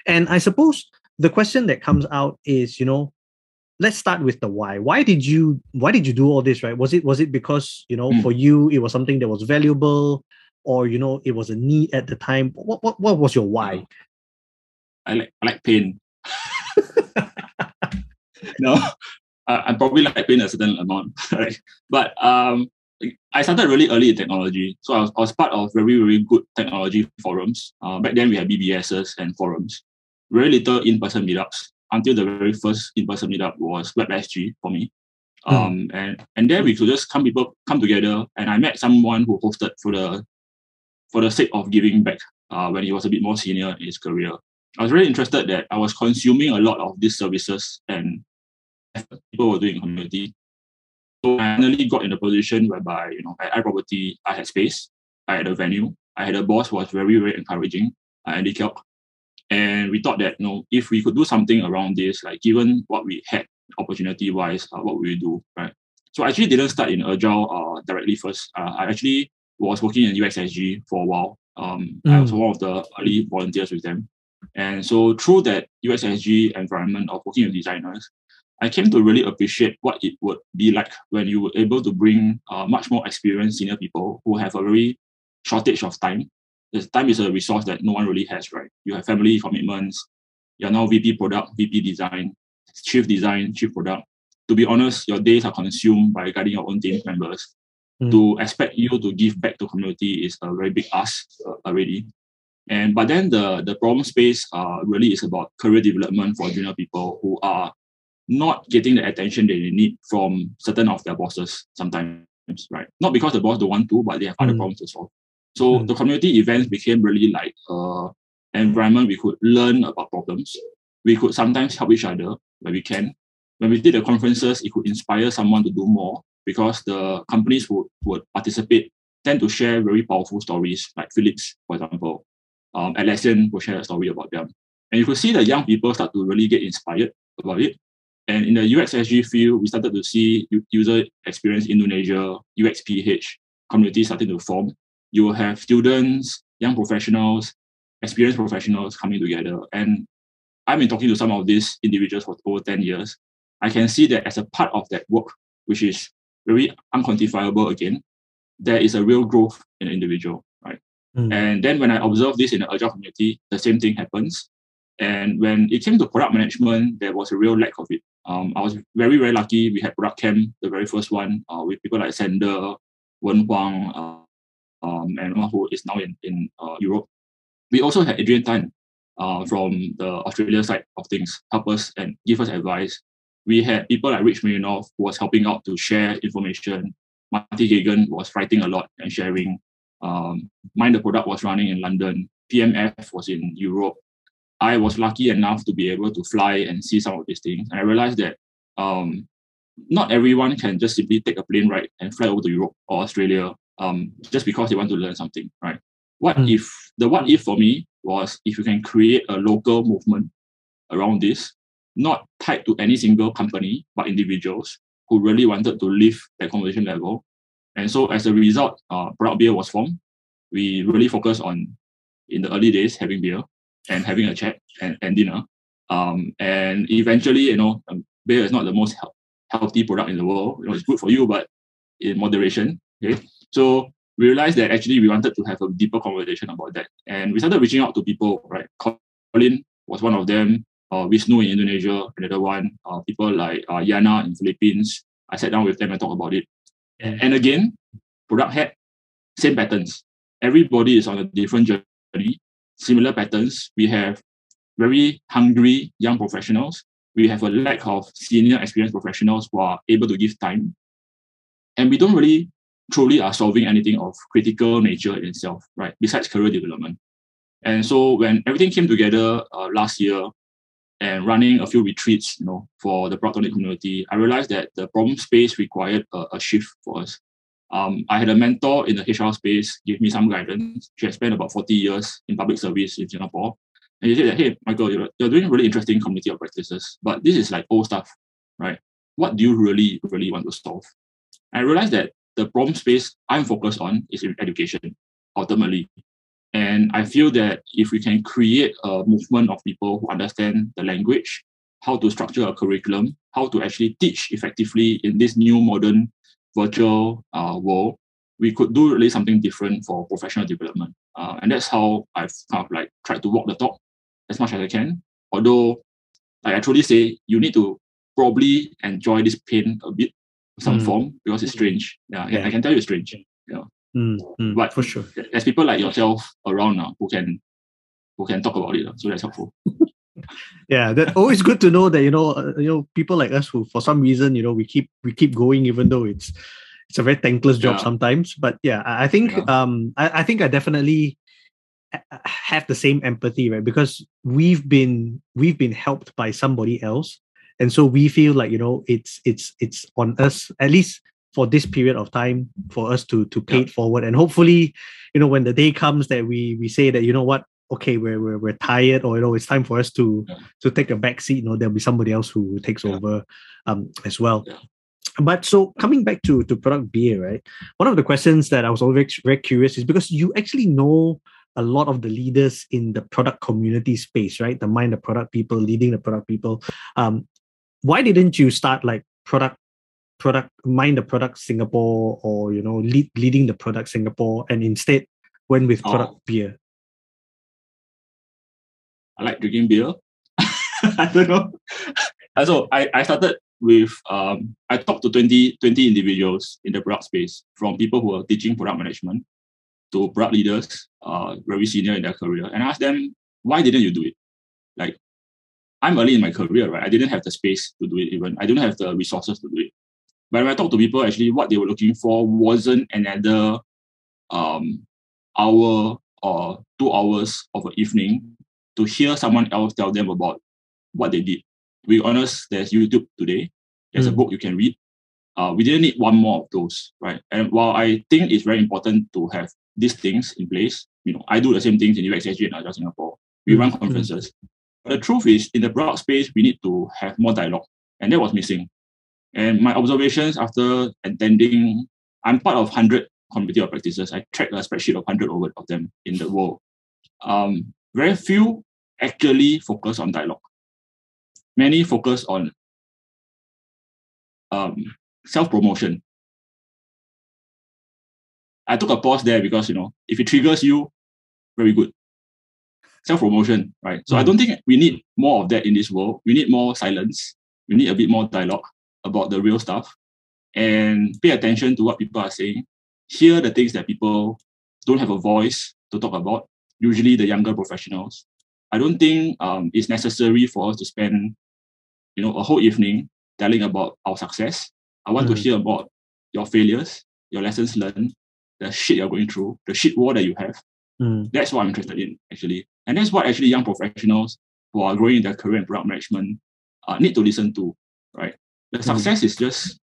And I suppose the question that comes out is, you know, let's start with the why. Why did you do all this, right? Was it because, for you, it was something that was valuable, or, it was a need at the time? What was your why? I like pain. No, I probably like pain a certain amount, right? But I started really early in technology. So I was part of very, very good technology forums. Back then, we had BBSs and forums. Very little in-person meetups until the very first in-person meetup was WebSG for me. And then we could just come together. And I met someone who hosted for the sake of giving back when he was a bit more senior in his career. I was really interested that I was consuming a lot of these services and people were doing community. So I finally got in a position whereby, at iProperty, I had space, I had a venue, I had a boss who was very, very encouraging, Andy Kelp. And we thought that, if we could do something around this, like given what we had opportunity-wise, what would we do, right? So I actually didn't start in Agile directly first. I actually was working in UXSG for a while. I was one of the early volunteers with them. And so through that UXSG environment of working with designers, I came to really appreciate what it would be like when you were able to bring much more experienced senior people who have a very shortage of time. Time is a resource that no one really has, right? You have family commitments. You're now VP product, VP design, chief product. To be honest, your days are consumed by guiding your own team members. To expect you to give back to community is a very big ask already. But then the problem space really is about career development for junior people who are not getting the attention that they need from certain of their bosses sometimes, right? Not because the boss don't want to, but they have other problems to solve. So the community events became really like an environment we could learn about problems. We could sometimes help each other when we can. When we did the conferences, it could inspire someone to do more because the companies would participate tend to share very powerful stories, like Philips, for example. Atlassian will share a story about them. And you could see the young people start to really get inspired about it. And in the UXSG field, we started to see user experience Indonesia, UXPH, community starting to form. You will have students, young professionals, experienced professionals coming together. And I've been talking to some of these individuals for over 10 years. I can see that as a part of that work, which is very unquantifiable again, there is a real growth in an individual, right? And then when I observed this in the Agile community, the same thing happens. And when it came to product management, there was a real lack of it. I was very, very lucky. We had Product Camp, the very first one, with people like Sander, Wen Huang, and one who is now in Europe. We also had Adrian Tan from the Australia side of things help us and give us advice. We had people like Rich Marinoff who was helping out to share information. Marty Cagan was writing a lot and sharing. Mind the Product was running in London. PMF was in Europe. I was lucky enough to be able to fly and see some of these things. And I realized that not everyone can just simply take a plane ride and fly over to Europe or Australia just because they want to learn something, right? What if for me was if you can create a local movement around this, not tied to any single company, but individuals who really wanted to live at conversation level. And so as a result, Product Beer was formed. We really focused on, in the early days, having beer and having a chat and dinner. And eventually, beer is not the most healthy product in the world. It's good for you, but in moderation. Okay? So we realized that actually we wanted to have a deeper conversation about that. And we started reaching out to people, right? Colin was one of them. Wisnu in Indonesia, another one. People like Yana in Philippines. I sat down with them and talked about it. And again, product had same patterns. Everybody is on a different journey, similar patterns. We have very hungry young professionals. We have a lack of senior experienced professionals who are able to give time. And we don't really truly are solving anything of critical nature in itself, right? Besides career development. And so when everything came together last year and running a few retreats, for the Producttonic community, I realized that the problem space required a shift for us. I had a mentor in the HR space give me some guidance. She had spent about 40 years in public service in Singapore. And she said that, hey, Michael, you're doing really interesting community of practices, but this is like old stuff, right? What do you really, really want to solve? I realized that the problem space I'm focused on is education, ultimately. And I feel that if we can create a movement of people who understand the language, how to structure a curriculum, how to actually teach effectively in this new modern virtual world, we could do really something different for professional development. And that's how I've kind of like tried to walk the talk as much as I can. Although I truly say you need to probably enjoy this pain a bit, some form, because it's strange. Yeah, I can tell you it's strange. Yeah. But for sure, there's people like yourself around now who can talk about it. So that's helpful. Yeah, that's always good to know that people like us who for some reason we keep going even though it's a very thankless job sometimes. But yeah, I think I think I definitely have the same empathy, right? Because we've been helped by somebody else, and so we feel like it's on us, at least for this period of time, for us to pay it forward. And hopefully, when the day comes that we say that, okay, we're tired, or it's time for us to take a back seat, there'll be somebody else who takes over as well. Yeah. But so coming back to Product Beer, right? One of the questions that I was always very curious is because you actually know a lot of the leaders in the product community space, right? The Mind the Product people, leading the product people. Why didn't you start like product Mind the Product Singapore, or leading the Product Singapore, and instead went with Product Beer? I like drinking beer. I don't know. So I started with, I talked to 20 individuals in the product space, from people who are teaching product management to product leaders, very senior in their career, and asked them, why didn't you do it? Like, I'm early in my career, right? I didn't have the space to do it even. I didn't have the resources to do it. But when I talked to people, actually, what they were looking for wasn't another hour or 2 hours of an evening to hear someone else tell them about what they did. To be honest, there's YouTube today. There's a book you can read. We didn't need one more of those, right? And while I think it's very important to have these things in place, I do the same things in UXSG and Atlassian Singapore. We run conferences. But the truth is, in the broad space, we need to have more dialogue. And that was missing. And my observations after attending, I'm part of 100 community of practices. I tracked a spreadsheet of 100 of them in the world. Very few actually focus on dialogue. Many focus on self-promotion. I took a pause there because, if it triggers you, very good. Self-promotion, right? So I don't think we need more of that in this world. We need more silence. We need a bit more dialogue about the real stuff, and pay attention to what people are saying. Hear the things that people don't have a voice to talk about, usually the younger professionals. I don't think it's necessary for us to spend, a whole evening telling about our success. I want to hear about your failures, your lessons learned, the shit you're going through, the shit war that you have. That's what I'm interested in, actually. And that's what actually young professionals who are growing in their career in product management need to listen to, right? The success is just,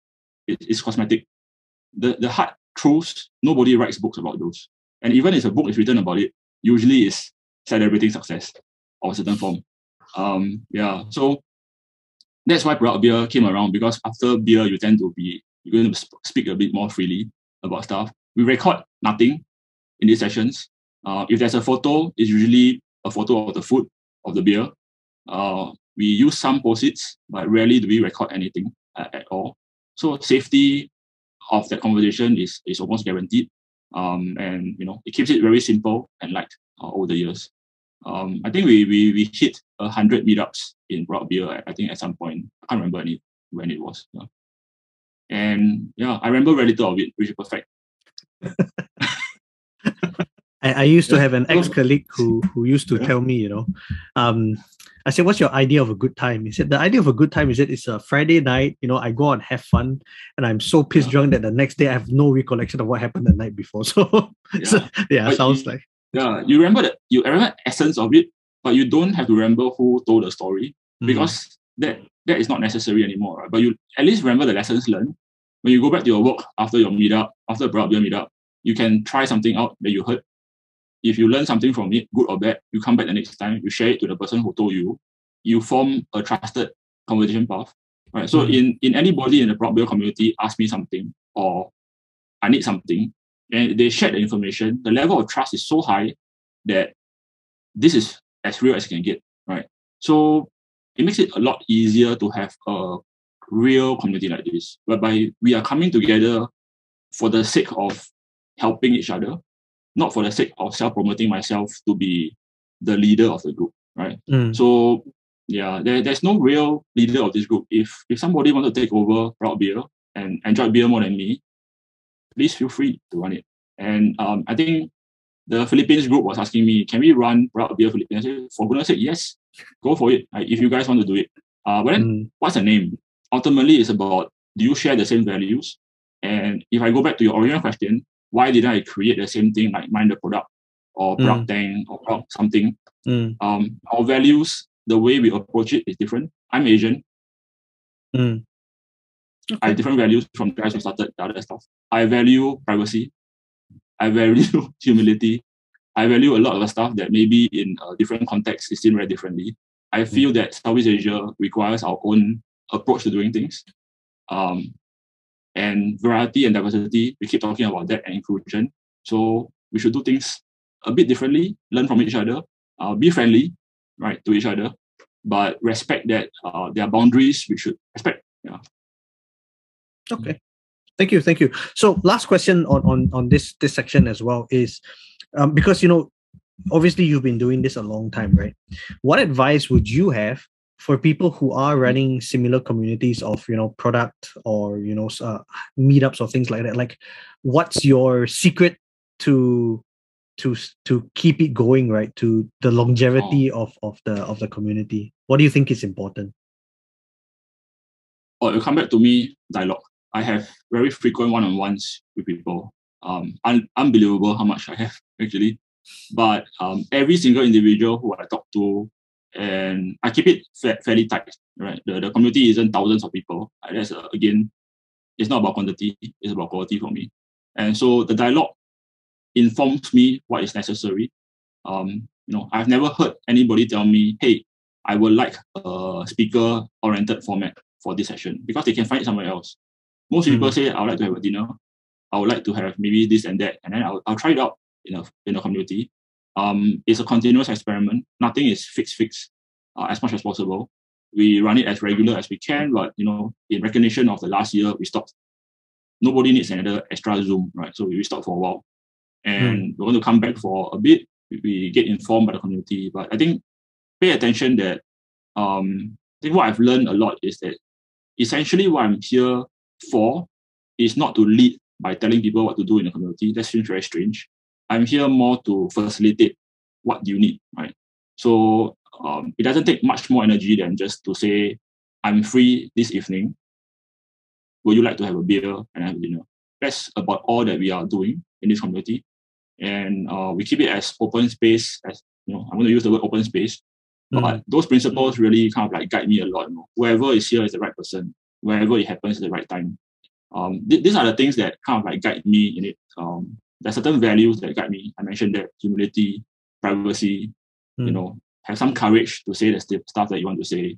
it's cosmetic. The hard truths, nobody writes books about those. And even if a book is written about it, usually it's celebrating success or a certain form. So that's why Product Beer came around, because after beer, you're going to speak a bit more freely about stuff. We record nothing in these sessions. If there's a photo, it's usually a photo of the food, of the beer. We use some post-its, but rarely do we record anything at all. So safety of that conversation is almost guaranteed. And it keeps it very simple and light over the years. I think we hit 100 meetups in Product Beer, I think, at some point. I can't remember when it was. Yeah. And yeah, I remember very little of it, which is perfect. I used to have an ex-colleague who used to tell me, I said, what's your idea of a good time? He said, the idea of a good time is that it's a Friday night, I go out and have fun, and I'm so pissed drunk that the next day I have no recollection of what happened the night before. You remember that, you remember the essence of it, but you don't have to remember who told the story, because that is not necessary anymore, right? But you at least remember the lessons learned. When you go back to your work after your meetup, after a Product Beer meetup, you can try something out that you heard. If you learn something from it, good or bad, you come back the next time, you share it to the person who told you, you form a trusted conversation path. Right. So in anybody in the Product Beer community asked me something, or I need something, and they share the information, the level of trust is so high that this is as real as it can get. Right. So it makes it a lot easier to have a real community like this, whereby we are coming together for the sake of helping each other, not for the sake of self-promoting myself to be the leader of the group, right? So yeah, there's no real leader of this group. If somebody wants to take over Product Beer and enjoy beer more than me, please feel free to run it. And I think the Philippines group was asking me, can we run Product Beer Philippines? I said, for goodness sake, yes, go for it. If you guys want to do it. But then what's the name? Ultimately, it's about, do you share the same values? And if I go back to your original question, why didn't I create the same thing like Mind the Product or ProductTank or Product something? Our values, the way we approach it is different. I'm Asian. I have different values from the guys who started the other stuff. I value privacy. I value humility. I value a lot of the stuff that maybe in a different context is seen very differently. I feel that Southeast Asia requires our own approach to doing things. And variety and diversity, we keep talking about that, and inclusion. So we should do things a bit differently, learn from each other, be friendly, right, to each other, but respect that there are boundaries we should respect. Yeah. Okay. Thank you. So last question on this section as well is, because, you know, obviously you've been doing this a long time, right? What advice would you have for people who are running similar communities of, you know, product or, you know, meetups or things like that? Like, what's your secret to keep it going, right? To the longevity of the community? What do you think is important? Oh, it'll come back to me, dialogue. I have very frequent one-on-ones with people. Unbelievable how much I have, actually. But every single individual who I talk to, and I keep it fairly tight, right? The community isn't thousands of people. That's, again, it's not about quantity, it's about quality for me. And so the dialogue informs me what is necessary. You know, I've never heard anybody tell me, hey, I would like a speaker-oriented format for this session, because they can find it somewhere else. Most people say, I would like to have a dinner. I would like to have maybe this and that. And then I'll try it out in a community. It's a continuous experiment. Nothing is fixed as much as possible. We run it as regular as we can, but, you know, in recognition of the last year, we stopped. Nobody needs another extra Zoom, right? So we stopped for a while. And we're going to come back for a bit. We get informed by the community. But I think pay attention that, I think what I've learned a lot is that essentially what I'm here for is not to lead by telling people what to do in the community. That seems very strange. I'm here more to facilitate what you need, right? So it doesn't take much more energy than just to say, I'm free this evening. Would you like to have a beer and have dinner? That's about all that we are doing in this community. And we keep it as open space, as you know, I'm going to use the word open space. But those principles really kind of like guide me a lot. You know? Whoever is here is the right person. Wherever it happens at the right time. These are the things that kind of like guide me in it. There are certain values that guide me. I mentioned that humility, privacy, you know, have some courage to say the stuff that you want to say.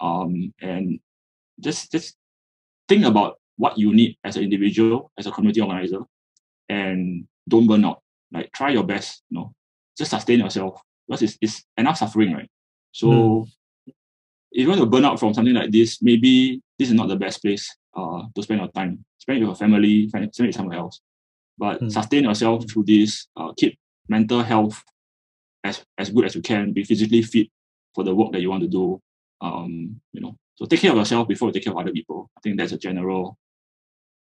And just think about what you need as an individual, as a community organizer, and don't burn out. Like, try your best, you know, just sustain yourself, because it's enough suffering, right? So if you want to burn out from something like this, maybe this is not the best place to spend your time. Spend it with your family, spend it somewhere else. But sustain yourself through this. Keep mental health as good as you can. Be physically fit for the work that you want to do. You know, so take care of yourself before you take care of other people. I think that's a general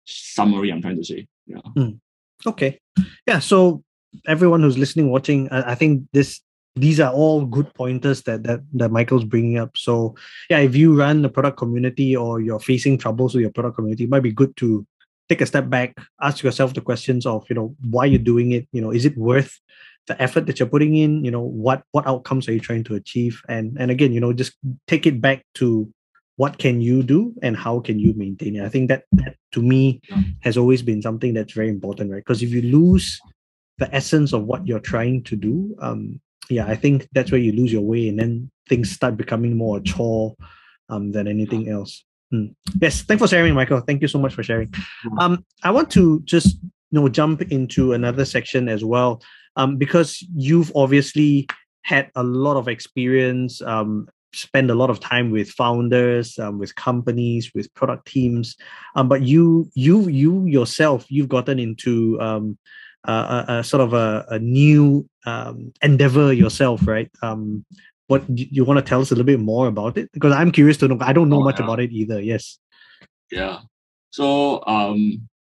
summary I'm trying to say. Yeah. Okay. Yeah. So everyone who's listening, watching, I think these are all good pointers that Michael's bringing up. So yeah, if you run a product community or you're facing troubles with your product community, it might be good to take a step back, ask yourself the questions of, you know, why you're doing it. You know, is it worth the effort that you're putting in? You know, what outcomes are you trying to achieve? And again, you know, just take it back to what can you do and how can you maintain it? I think that to me has always been something that's very important, right? Because if you lose the essence of what you're trying to do, yeah, I think that's where you lose your way, and then things start becoming more a chore than anything else. Yes, thanks for sharing, Michael. Thank you so much for sharing. I want to just jump into another section as well, because you've obviously had a lot of experience spend a lot of time with founders, with companies, with product teams. But you yourself, you've gotten into a sort of a new endeavor yourself, right? What you want to tell us a little bit more about it? Because I'm curious to know. I don't know much about it either. Yes. Yeah. So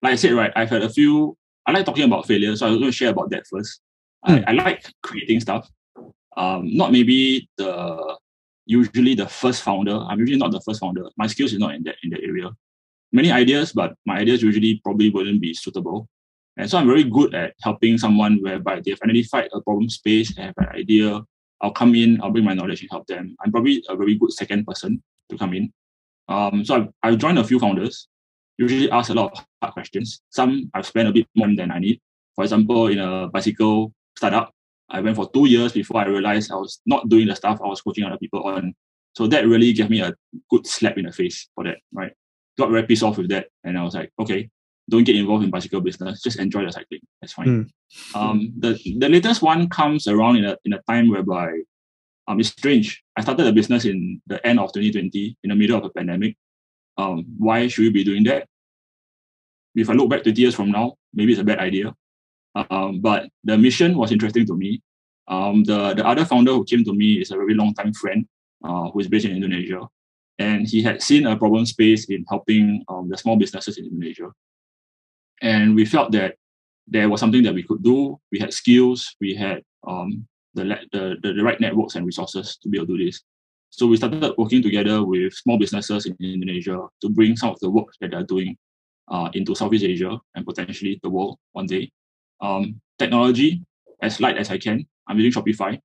like I said, right, I've had a few. I like talking about failure, so I was going to share about that first. I like creating stuff. Not maybe usually the first founder. I'm usually not the first founder. My skills is not in that area. Many ideas, but my ideas usually probably wouldn't be suitable. And so I'm very good at helping someone whereby they've identified a problem space, they have an idea. I'll come in, I'll bring my knowledge and help them. I'm probably a very good second person to come in. So I've joined a few founders, usually ask a lot of hard questions. Some I've spent a bit more than I need. For example, in a bicycle startup, I went for 2 years before I realized I was not doing the stuff I was coaching other people on. So that really gave me a good slap in the face for that, right? Got very pissed off with that. And I was like, okay, don't get involved in bicycle business. Just enjoy the cycling. That's fine. The latest one comes around in a time whereby it's strange. I started a business in the end of 2020 in the middle of a pandemic. Why should we be doing that? If I look back 20 years from now, maybe it's a bad idea. But the mission was interesting to me. The other founder who came to me is a very long-time friend who is based in Indonesia. And he had seen a problem space in helping the small businesses in Indonesia. And we felt that there was something that we could do. We had skills, we had the right networks and resources to be able to do this. So we started working together with small businesses in Indonesia to bring some of the work that they're doing into Southeast Asia and potentially the world one day. Technology, as light as I can. I'm using Shopify.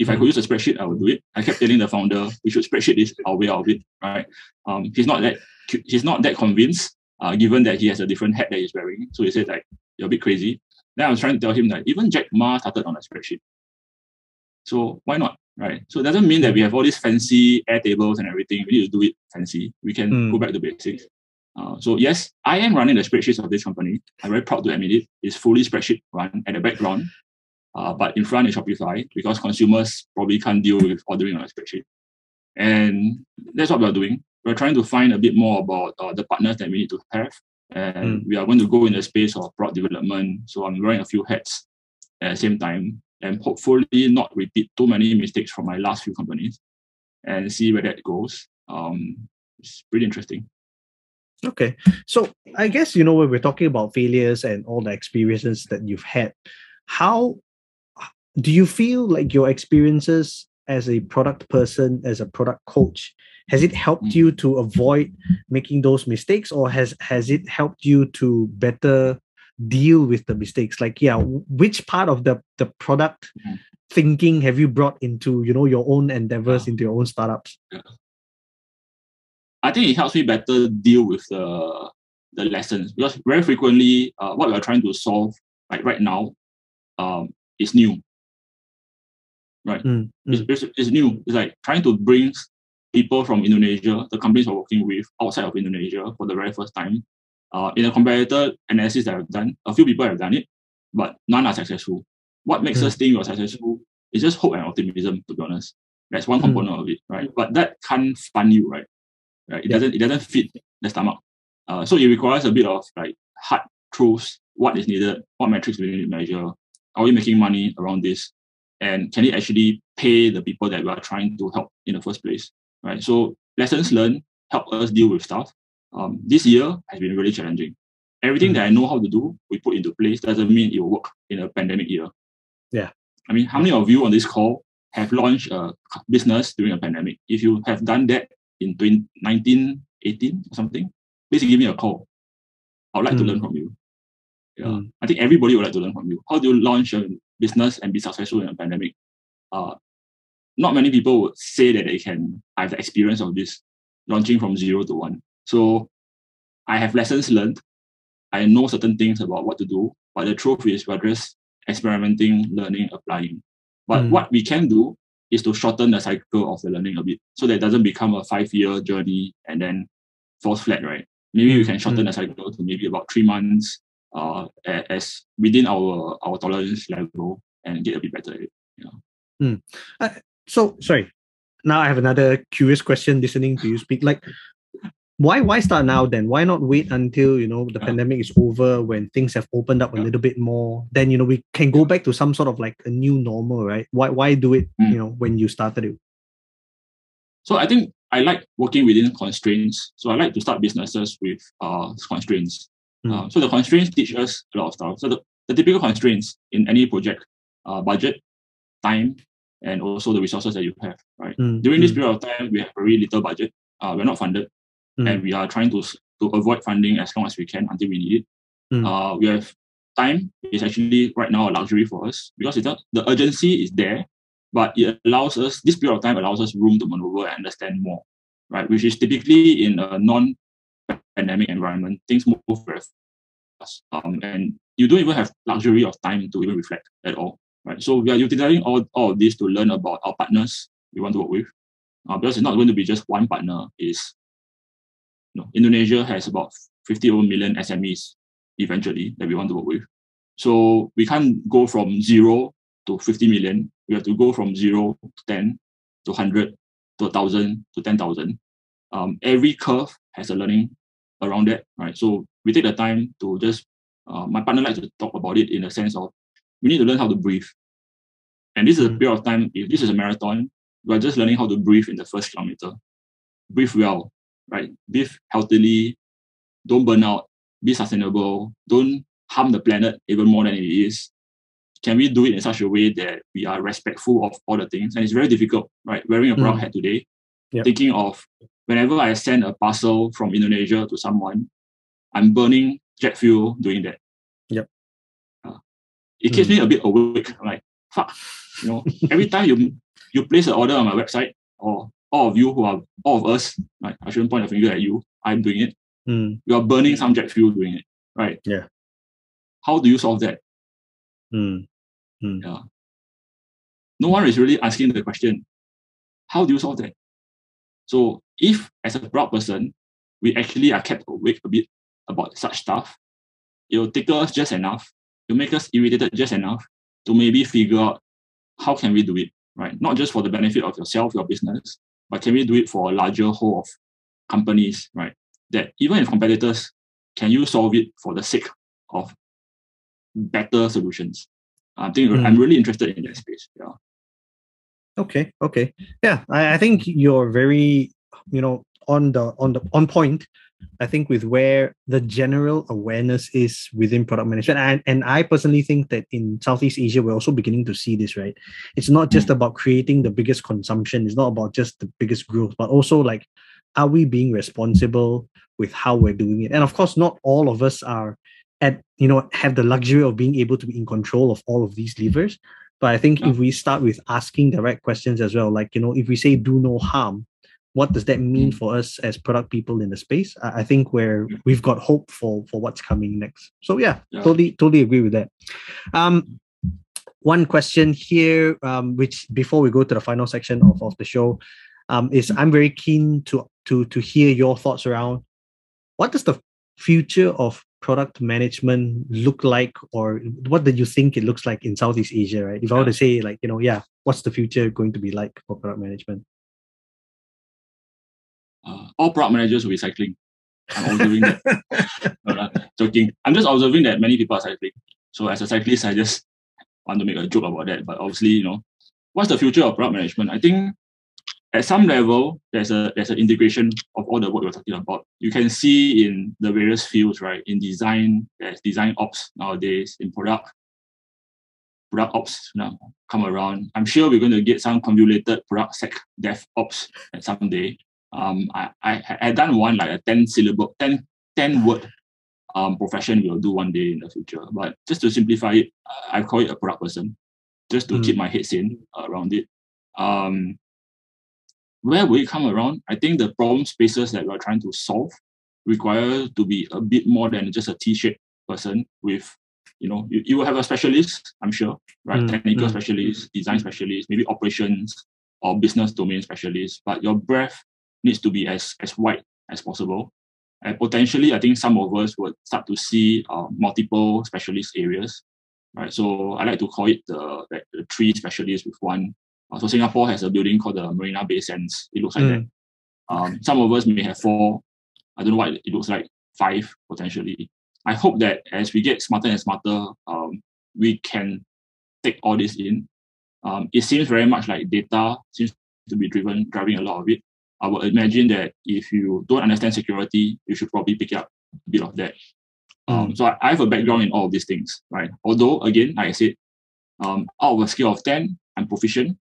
If I could use a spreadsheet, I would do it. I kept telling the founder, we should spreadsheet this, our way out of it, right? He's not that convinced. Given that he has a different hat that he's wearing. So he said, like, you're a bit crazy. Then I was trying to tell him that even Jack Ma started on a spreadsheet. So why not, right? So it doesn't mean that we have all these fancy air tables and everything. We need to do it fancy. We can go back to basics. So yes, I am running the spreadsheets of this company. I'm very proud to admit it. It's fully spreadsheet run at the background, but in front is Shopify because consumers probably can't deal with ordering on a spreadsheet. And that's what we're doing. We're trying to find a bit more about the partners that we need to have. And we are going to go in the space of product development. So I'm wearing a few hats at the same time and hopefully not repeat too many mistakes from my last few companies and see where that goes. It's pretty interesting. Okay. So I guess, you know, when we're talking about failures and all the experiences that you've had, how do you feel like your experiences as a product person, as a product coach, has it helped you to avoid making those mistakes, or has it helped you to better deal with the mistakes? Like, yeah, which part of the product thinking have you brought into, you know, your own endeavors, into your own startups? Yeah. I think it helps me better deal with the lessons, because very frequently what we're trying to solve, like right now, is new. Right? It's new. It's like trying to bring people from Indonesia, the companies we're working with outside of Indonesia for the very first time. In a competitor analysis that I've done, a few people have done it, but none are successful. What makes us think we're successful is just hope and optimism, to be honest. That's one component of it, right? But that can't fund you, right? It doesn't fit the stomach. So it requires a bit of like hard truths, what is needed, what metrics we need to measure, are we making money around this? And can it actually pay the people that we are trying to help in the first place? Right. So lessons learned help us deal with stuff. This year has been really challenging. Everything that I know how to do, we put into place. Doesn't mean it will work in a pandemic year. Yeah. I mean, how many of you on this call have launched a business during a pandemic? If you have done that in 1918 or something, please give me a call. I would like to learn from you. Yeah. I think everybody would like to learn from you. How do you launch a business and be successful in a pandemic? Not many people would say that they can. I have the experience of this, launching from 0 to 1. So I have lessons learned. I know certain things about what to do, but the truth is we're just experimenting, learning, applying. But what we can do is to shorten the cycle of the learning a bit so that it doesn't become a 5-year journey and then falls flat, right? Maybe we can shorten the cycle to maybe about 3 months as within our tolerance level and get a bit better at it. Yeah. So, sorry, now I have another curious question listening to you speak. Like, why start now then? Why not wait until, you know, the pandemic is over, when things have opened up a little bit more? Then, you know, we can go back to some sort of like a new normal, right? Why do it, you know, when you started it? So I think I like working within constraints. So I like to start businesses with constraints. So the constraints teach us a lot of stuff. So the typical constraints in any project, budget, time, and also the resources that you have, right? During this period of time, we have very little budget. We're not funded. And we are trying to avoid funding as long as we can until we need it. We have time. It's actually right now a luxury for us because the urgency is there, but it allows us, this period of time allows us room to maneuver and understand more, right? Which is typically in a non-pandemic environment, things move very fast. And you don't even have luxury of time to even reflect at all, right? So we are utilizing all of this to learn about our partners we want to work with, because it's not going to be just one partner. It's Indonesia has about 50 over million SMEs eventually that we want to work with. So we can't go from 0 to 50 million. We have to go from 0 to 10 to 100 to 1,000 to 10,000. Every curve has a learning around that, right? So we take the time to just, my partner likes to talk about it in the sense of we need to learn how to breathe. And this is a period of time, if this is a marathon, we are just learning how to breathe in the first kilometer. Breathe well. Right? Live healthily, don't burn out, be sustainable, don't harm the planet even more than it is. Can we do it in such a way that we are respectful of all the things? And it's very difficult, right? Wearing a brown hat today, thinking of whenever I send a parcel from Indonesia to someone, I'm burning jet fuel doing that. It keeps me a bit awake. I'm like, fuck, you know, every time you place an order on my website, or all of you who are, all of us, right? I shouldn't point a finger at you. I'm doing it. You are burning some jet fuel doing it, right? Yeah. How do you solve that? Yeah. No one is really asking the question, how do you solve that? So if, as a proud person, we actually are kept awake a bit about such stuff, it'll tickle us just enough, it'll make us irritated just enough to maybe figure out how can we do it, right? Not just for the benefit of yourself, your business, but can we do it for a larger whole of companies, right? That even if competitors, can you solve it for the sake of better solutions? I think I'm really interested in that space. Yeah. Okay. Okay. Yeah. I think you're very, you know, on point, I think, with where the general awareness is within product management. And I personally think that in Southeast Asia, we're also beginning to see this, right? It's not just about creating the biggest consumption. It's not about just the biggest growth, but also, like, are we being responsible with how we're doing it? And of course, not all of us are at, you know, have the luxury of being able to be in control of all of these levers. But I think if we start with asking the right questions as well, like, you know, if we say do no harm, what does that mean for us as product people in the space? I think we've got hope for what's coming next. So totally agree with that. One question here, which before we go to the final section of the show, is I'm very keen to hear your thoughts around what does the future of product management look like, or what do you think it looks like in Southeast Asia, right? If I were to say, like, you know, what's the future going to be like for product management? All product managers will be cycling. I'm observing that. Joking. I'm just observing that many people are cycling. So as a cyclist, I just want to make a joke about that. But obviously, you know, what's the future of product management? I think at some level, there's an integration of all the work we're talking about. You can see in the various fields, right? In design, there's design ops nowadays. In product ops now come around. I'm sure we're going to get some convoluted product sec dev ops at some day. I done one, like a 10-word profession we'll do one day in the future. But just to simplify it, I call it a product person, just to keep my head sane around it. Where will it come around? I think the problem spaces that we're trying to solve require to be a bit more than just a T-shaped person with, you know, you will have a specialist, I'm sure, right? Technical specialist, design specialist, maybe operations or business domain specialist, but your breadth needs to be as wide as possible. And potentially, I think some of us would start to see multiple specialist areas, right? So I like to call it the three specialists with one So Singapore has a building called the Marina Bay Sands. It looks like that. Some of us may have 4. I don't know what it looks like. 5 potentially. I hope that as we get smarter and smarter, we can take all this in. It seems very much like data seems to be driving a lot of it. I would imagine that if you don't understand security, you should probably pick up a bit of that. So I have a background in all of these things, right? Although, again, like I said, out of a scale of 10, I'm proficient.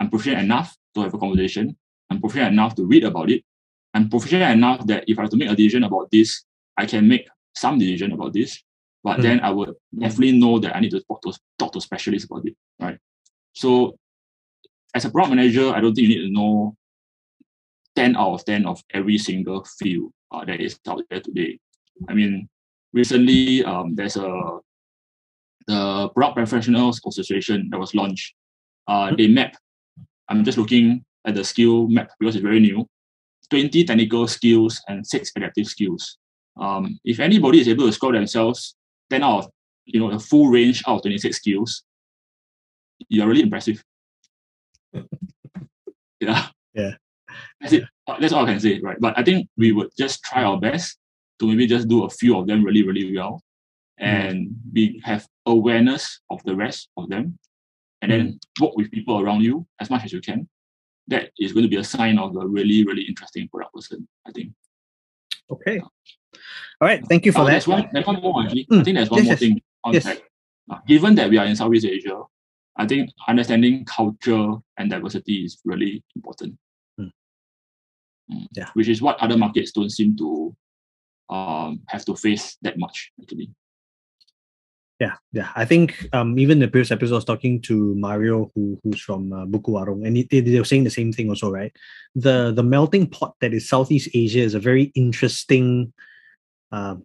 I'm proficient enough to have a conversation. I'm proficient enough to read about it. I'm proficient enough that if I have to make a decision about this, I can make some decision about this. But then I would definitely know that I need to talk to specialists about it, right? So as a product manager, I don't think you need to know 10 out of 10 of every single field that is out there today. I mean, recently there's the Product Professionals Association that was launched. They map. I'm just looking at the skill map because it's very new. 20 technical skills and 6 adaptive skills. If anybody is able to score themselves 10 out of, you know, a full range out of 26 skills, you're really impressive. Yeah. That's it. That's all I can say, right? But I think we would just try our best to maybe just do a few of them really, really well. And we have awareness of the rest of them. And then work with people around you as much as you can. That is going to be a sign of a really, really interesting product person, I think. Okay. All right. Thank you for that. There's one more, actually. I think there's one more thing on tech. Given that we are in Southeast Asia, I think understanding culture and diversity is really important. Which is what other markets don't seem to have to face that much, actually. Yeah. I think even the previous episode, I was talking to Mario, who's from Buku Warung, and they were saying the same thing also, right? The melting pot that is Southeast Asia is a very interesting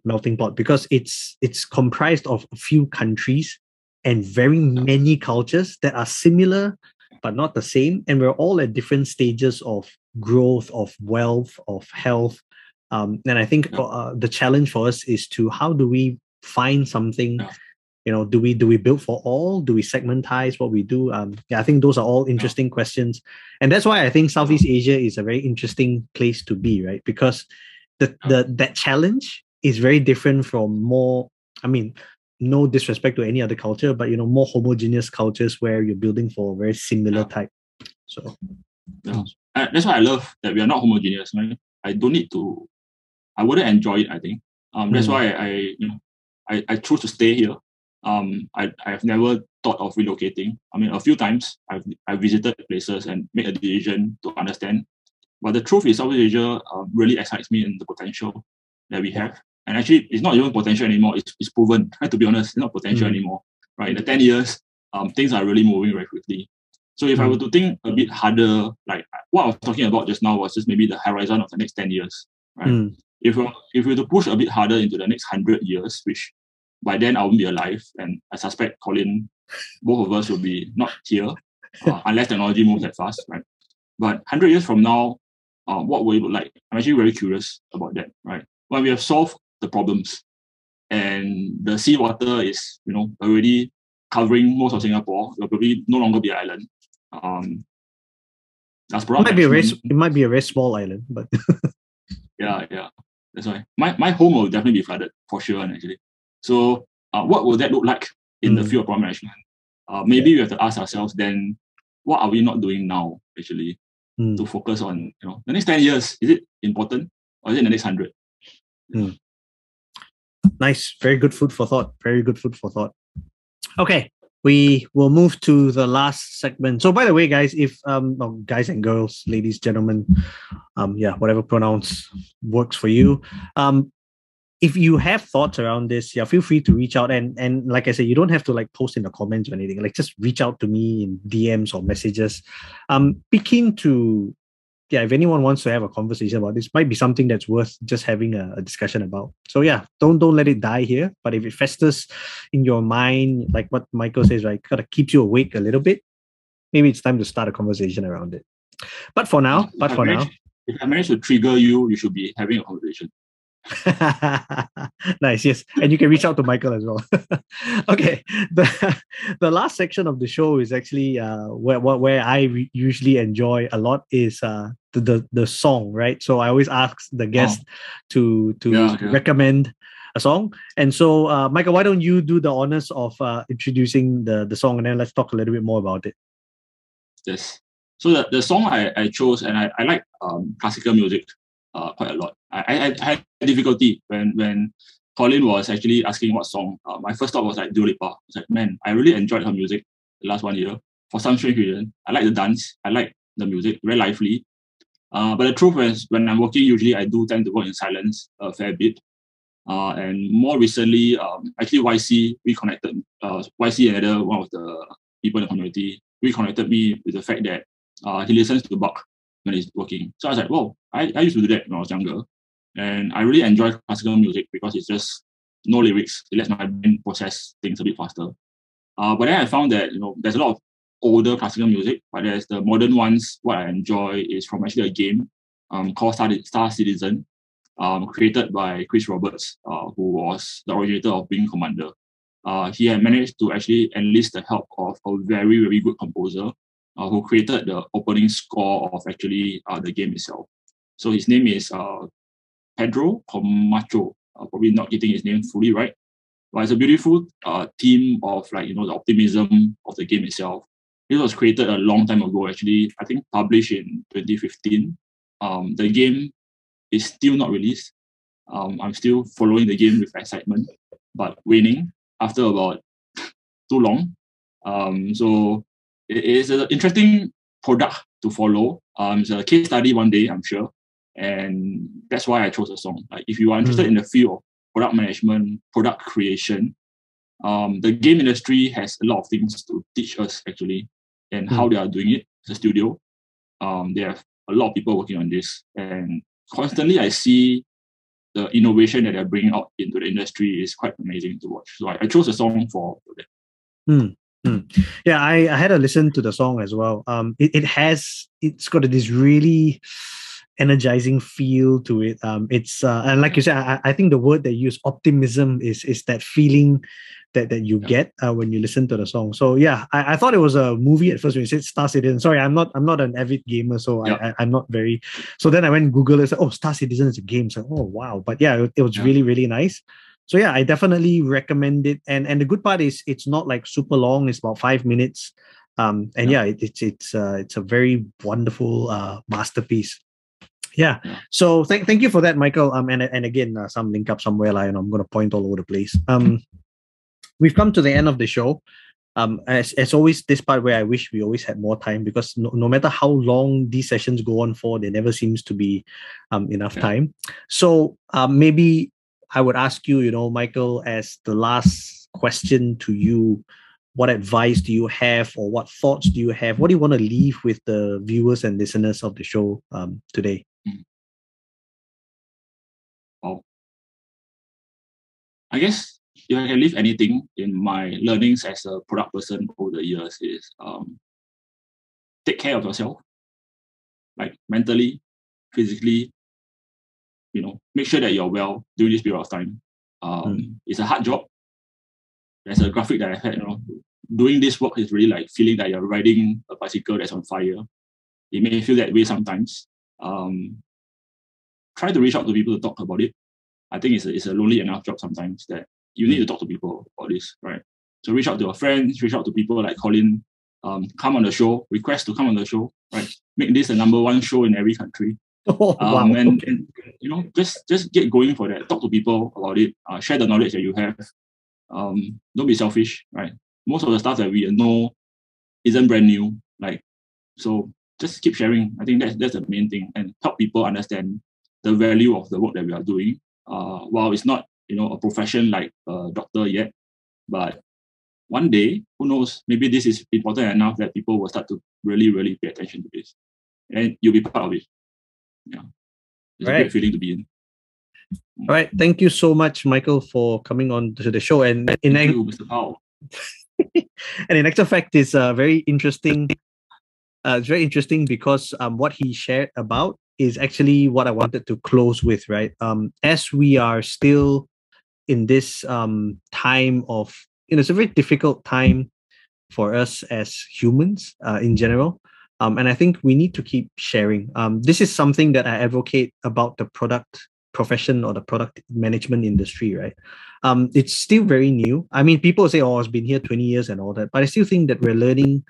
melting pot because it's comprised of a few countries and very many cultures that are similar but not the same, and we're all at different stages of growth, of wealth, of health. And I think the challenge for us is to how do we find something. You know, do we build for all? Do we segmentize what we do? I think those are all interesting questions. And that's why I think Southeast Asia is a very interesting place to be, right? Because that challenge is very different from more, I mean, no disrespect to any other culture, but, you know, more homogeneous cultures where you're building for a very similar type. So that's why I love that we are not homogeneous, right? I wouldn't enjoy it, I think. That's why I choose to stay here. I've never thought of relocating. I mean, a few times I've visited places and made a decision to understand. But the truth is, Southeast Asia really excites me in the potential that we have. And actually, it's not even potential anymore. It's proven. To be honest, it's not potential anymore. Right? In the 10 years, things are really moving very quickly. So if I were to think a bit harder, like what I was talking about just now was just maybe the horizon of the next 10 years. Right? If we were to push a bit harder into the next 100 years, which by then I won't be alive, and I suspect Colin, both of us will be not here, unless technology moves that fast, right? But 100 years from now, what will it look like? I'm actually very curious about that, right? When we have solved the problems, and the seawater is, you know, already covering most of Singapore, it will probably no longer be an island. It might be a very small island, but yeah, that's why my home will definitely be flooded for sure, actually. So what will that look like in the field of product management? Maybe we have to ask ourselves then, what are we not doing now, actually, to focus on, you know, the next 10 years? Is it important, or is it the next 100? Nice. Very good food for thought. Okay. We will move to the last segment. So by the way, guys, if guys and girls, ladies, gentlemen, whatever pronouns works for you. If you have thoughts around this, feel free to reach out. And like I said, you don't have to like post in the comments or anything. Like just reach out to me in DMs or messages. Be keen to, if anyone wants to have a conversation about this, might be something that's worth just having a discussion about. So don't let it die here. But if it festers in your mind, like what Michael says, right, kind of keeps you awake a little bit, maybe it's time to start a conversation around it. But for now, if I manage to trigger you, you should be having a conversation. Nice, yes. And you can reach out to Michael as well. Okay, the last section of the show is actually where I usually enjoy a lot is the song, right? So I always ask the guest to recommend a song. And so, Michael, why don't you do the honors of introducing the song, and then let's talk a little bit more about it. Yes. So the song I chose, and I like classical music quite a lot. I had difficulty when Colin was actually asking what song. My first thought was like Dua Lipa. I was like, man, I really enjoyed her music the last 1 year for some strange reason. I like the dance. I like the music, very lively. But the truth is, when I'm working, usually I do tend to work in silence a fair bit. And more recently, actually YC reconnected. YC, another one of the people in the community, reconnected me with the fact that he listens to Bach when he's working. So I was like, whoa, I used to do that when I was younger. And I really enjoy classical music because it's just no lyrics. It lets my brain process things a bit faster. But then I found that, you know, there's a lot of older classical music, but there's the modern ones. What I enjoy is from actually a game called Star Citizen, created by Chris Roberts, who was the originator of Wing Commander. He had managed to actually enlist the help of a very, very good composer who created the opening score of actually the game itself. So his name is Pedro Camacho. Probably not getting his name fully right, but it's a beautiful theme of, like, you know, the optimism of the game itself. This was created a long time ago, actually. I think published in 2015. The game is still not released. I'm still following the game with excitement, but waiting after about too long. So it is an interesting product to follow. It's a case study one day, I'm sure. And that's why I chose the song. Like, if you are interested in the field of product management, product creation, the game industry has a lot of things to teach us, actually, and how they are doing it as a studio. They have a lot of people working on this. And constantly I see the innovation that they're bringing out into the industry is quite amazing to watch. So I chose a song for that. Yeah, I had a listen to the song as well. It's got this really energizing feel to it. It's and like you said, I think the word they use, optimism, is that feeling that you get when you listen to the song. So yeah, I thought it was a movie at first when you said Star Citizen. Sorry, I'm not an avid gamer, so I'm not very. So then I went Google. It's like, oh, Star Citizen is a game. So oh wow, but yeah, it was really nice. So yeah, I definitely recommend it. And the good part is it's not like super long. It's about 5 minutes. And yeah, it's a very wonderful masterpiece. Yeah. So thank you for that, Michael. And again, some link up somewhere, like, and I'm going to point all over the place. We've come to the end of the show. As always, this part where I wish we always had more time, because no matter how long these sessions go on for, there never seems to be enough time. So maybe I would ask you, Michael, as the last question to you, what advice do you have, or what thoughts do you have? What do you want to leave with the viewers and listeners of the show today? Well, I guess if I can leave anything in my learnings as a product person over the years is take care of yourself, like mentally, physically. Make sure that you're well during this period of time. It's a hard job. There's a graphic that I had, doing this work is really like feeling that you're riding a bicycle that's on fire. It may feel that way sometimes. Try to reach out to people to talk about it. I think it's a lonely enough job sometimes that you need to talk to people about this, right? So reach out to your friends, reach out to people like Colin, come on the show, request to come on the show, right? Make this the #1 show in every country. And just get going for that. Talk to people about it. Share the knowledge that you have. Don't be selfish, right? Most of the stuff that we know isn't brand new. So just keep sharing. I think that's the main thing, and help people understand the value of the work that we are doing. While it's not, a profession like a doctor yet, but one day, who knows? Maybe this is important enough that people will start to really, really pay attention to this, and you'll be part of it. Yeah, it's a great feeling to be in. All right, thank you so much, Michael, for coming on to the show. And in actual fact, it's very interesting. It's very interesting because what he shared about is actually what I wanted to close with, right? As we are still in this time of, it's a very difficult time for us as humans in general. And I think we need to keep sharing. This is something that I advocate about the product profession or the product management industry, right? It's still very new. I mean, people say, oh, it's been here 20 years and all that, but I still think that we're learning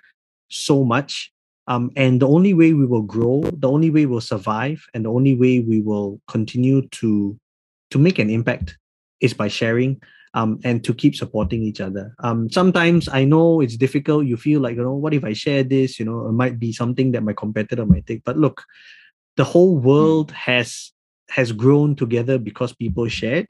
so much. And the only way we will grow, the only way we'll survive, and the only way we will continue to make an impact is by sharing and to keep supporting each other. Sometimes I know it's difficult. You feel like, what if I share this? It might be something that my competitor might take. But look, the whole world has grown together because people shared.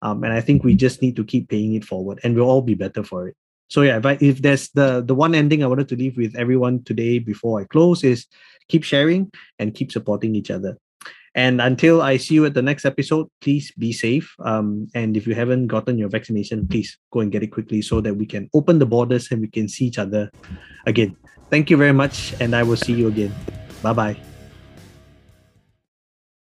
And I think we just need to keep paying it forward, and we'll all be better for it. So yeah, if there's the one ending I wanted to leave with everyone today before I close is keep sharing and keep supporting each other. And until I see you at the next episode, please be safe. And if you haven't gotten your vaccination, please go and get it quickly so that we can open the borders and we can see each other again. Thank you very much, and I will see you again. Bye-bye.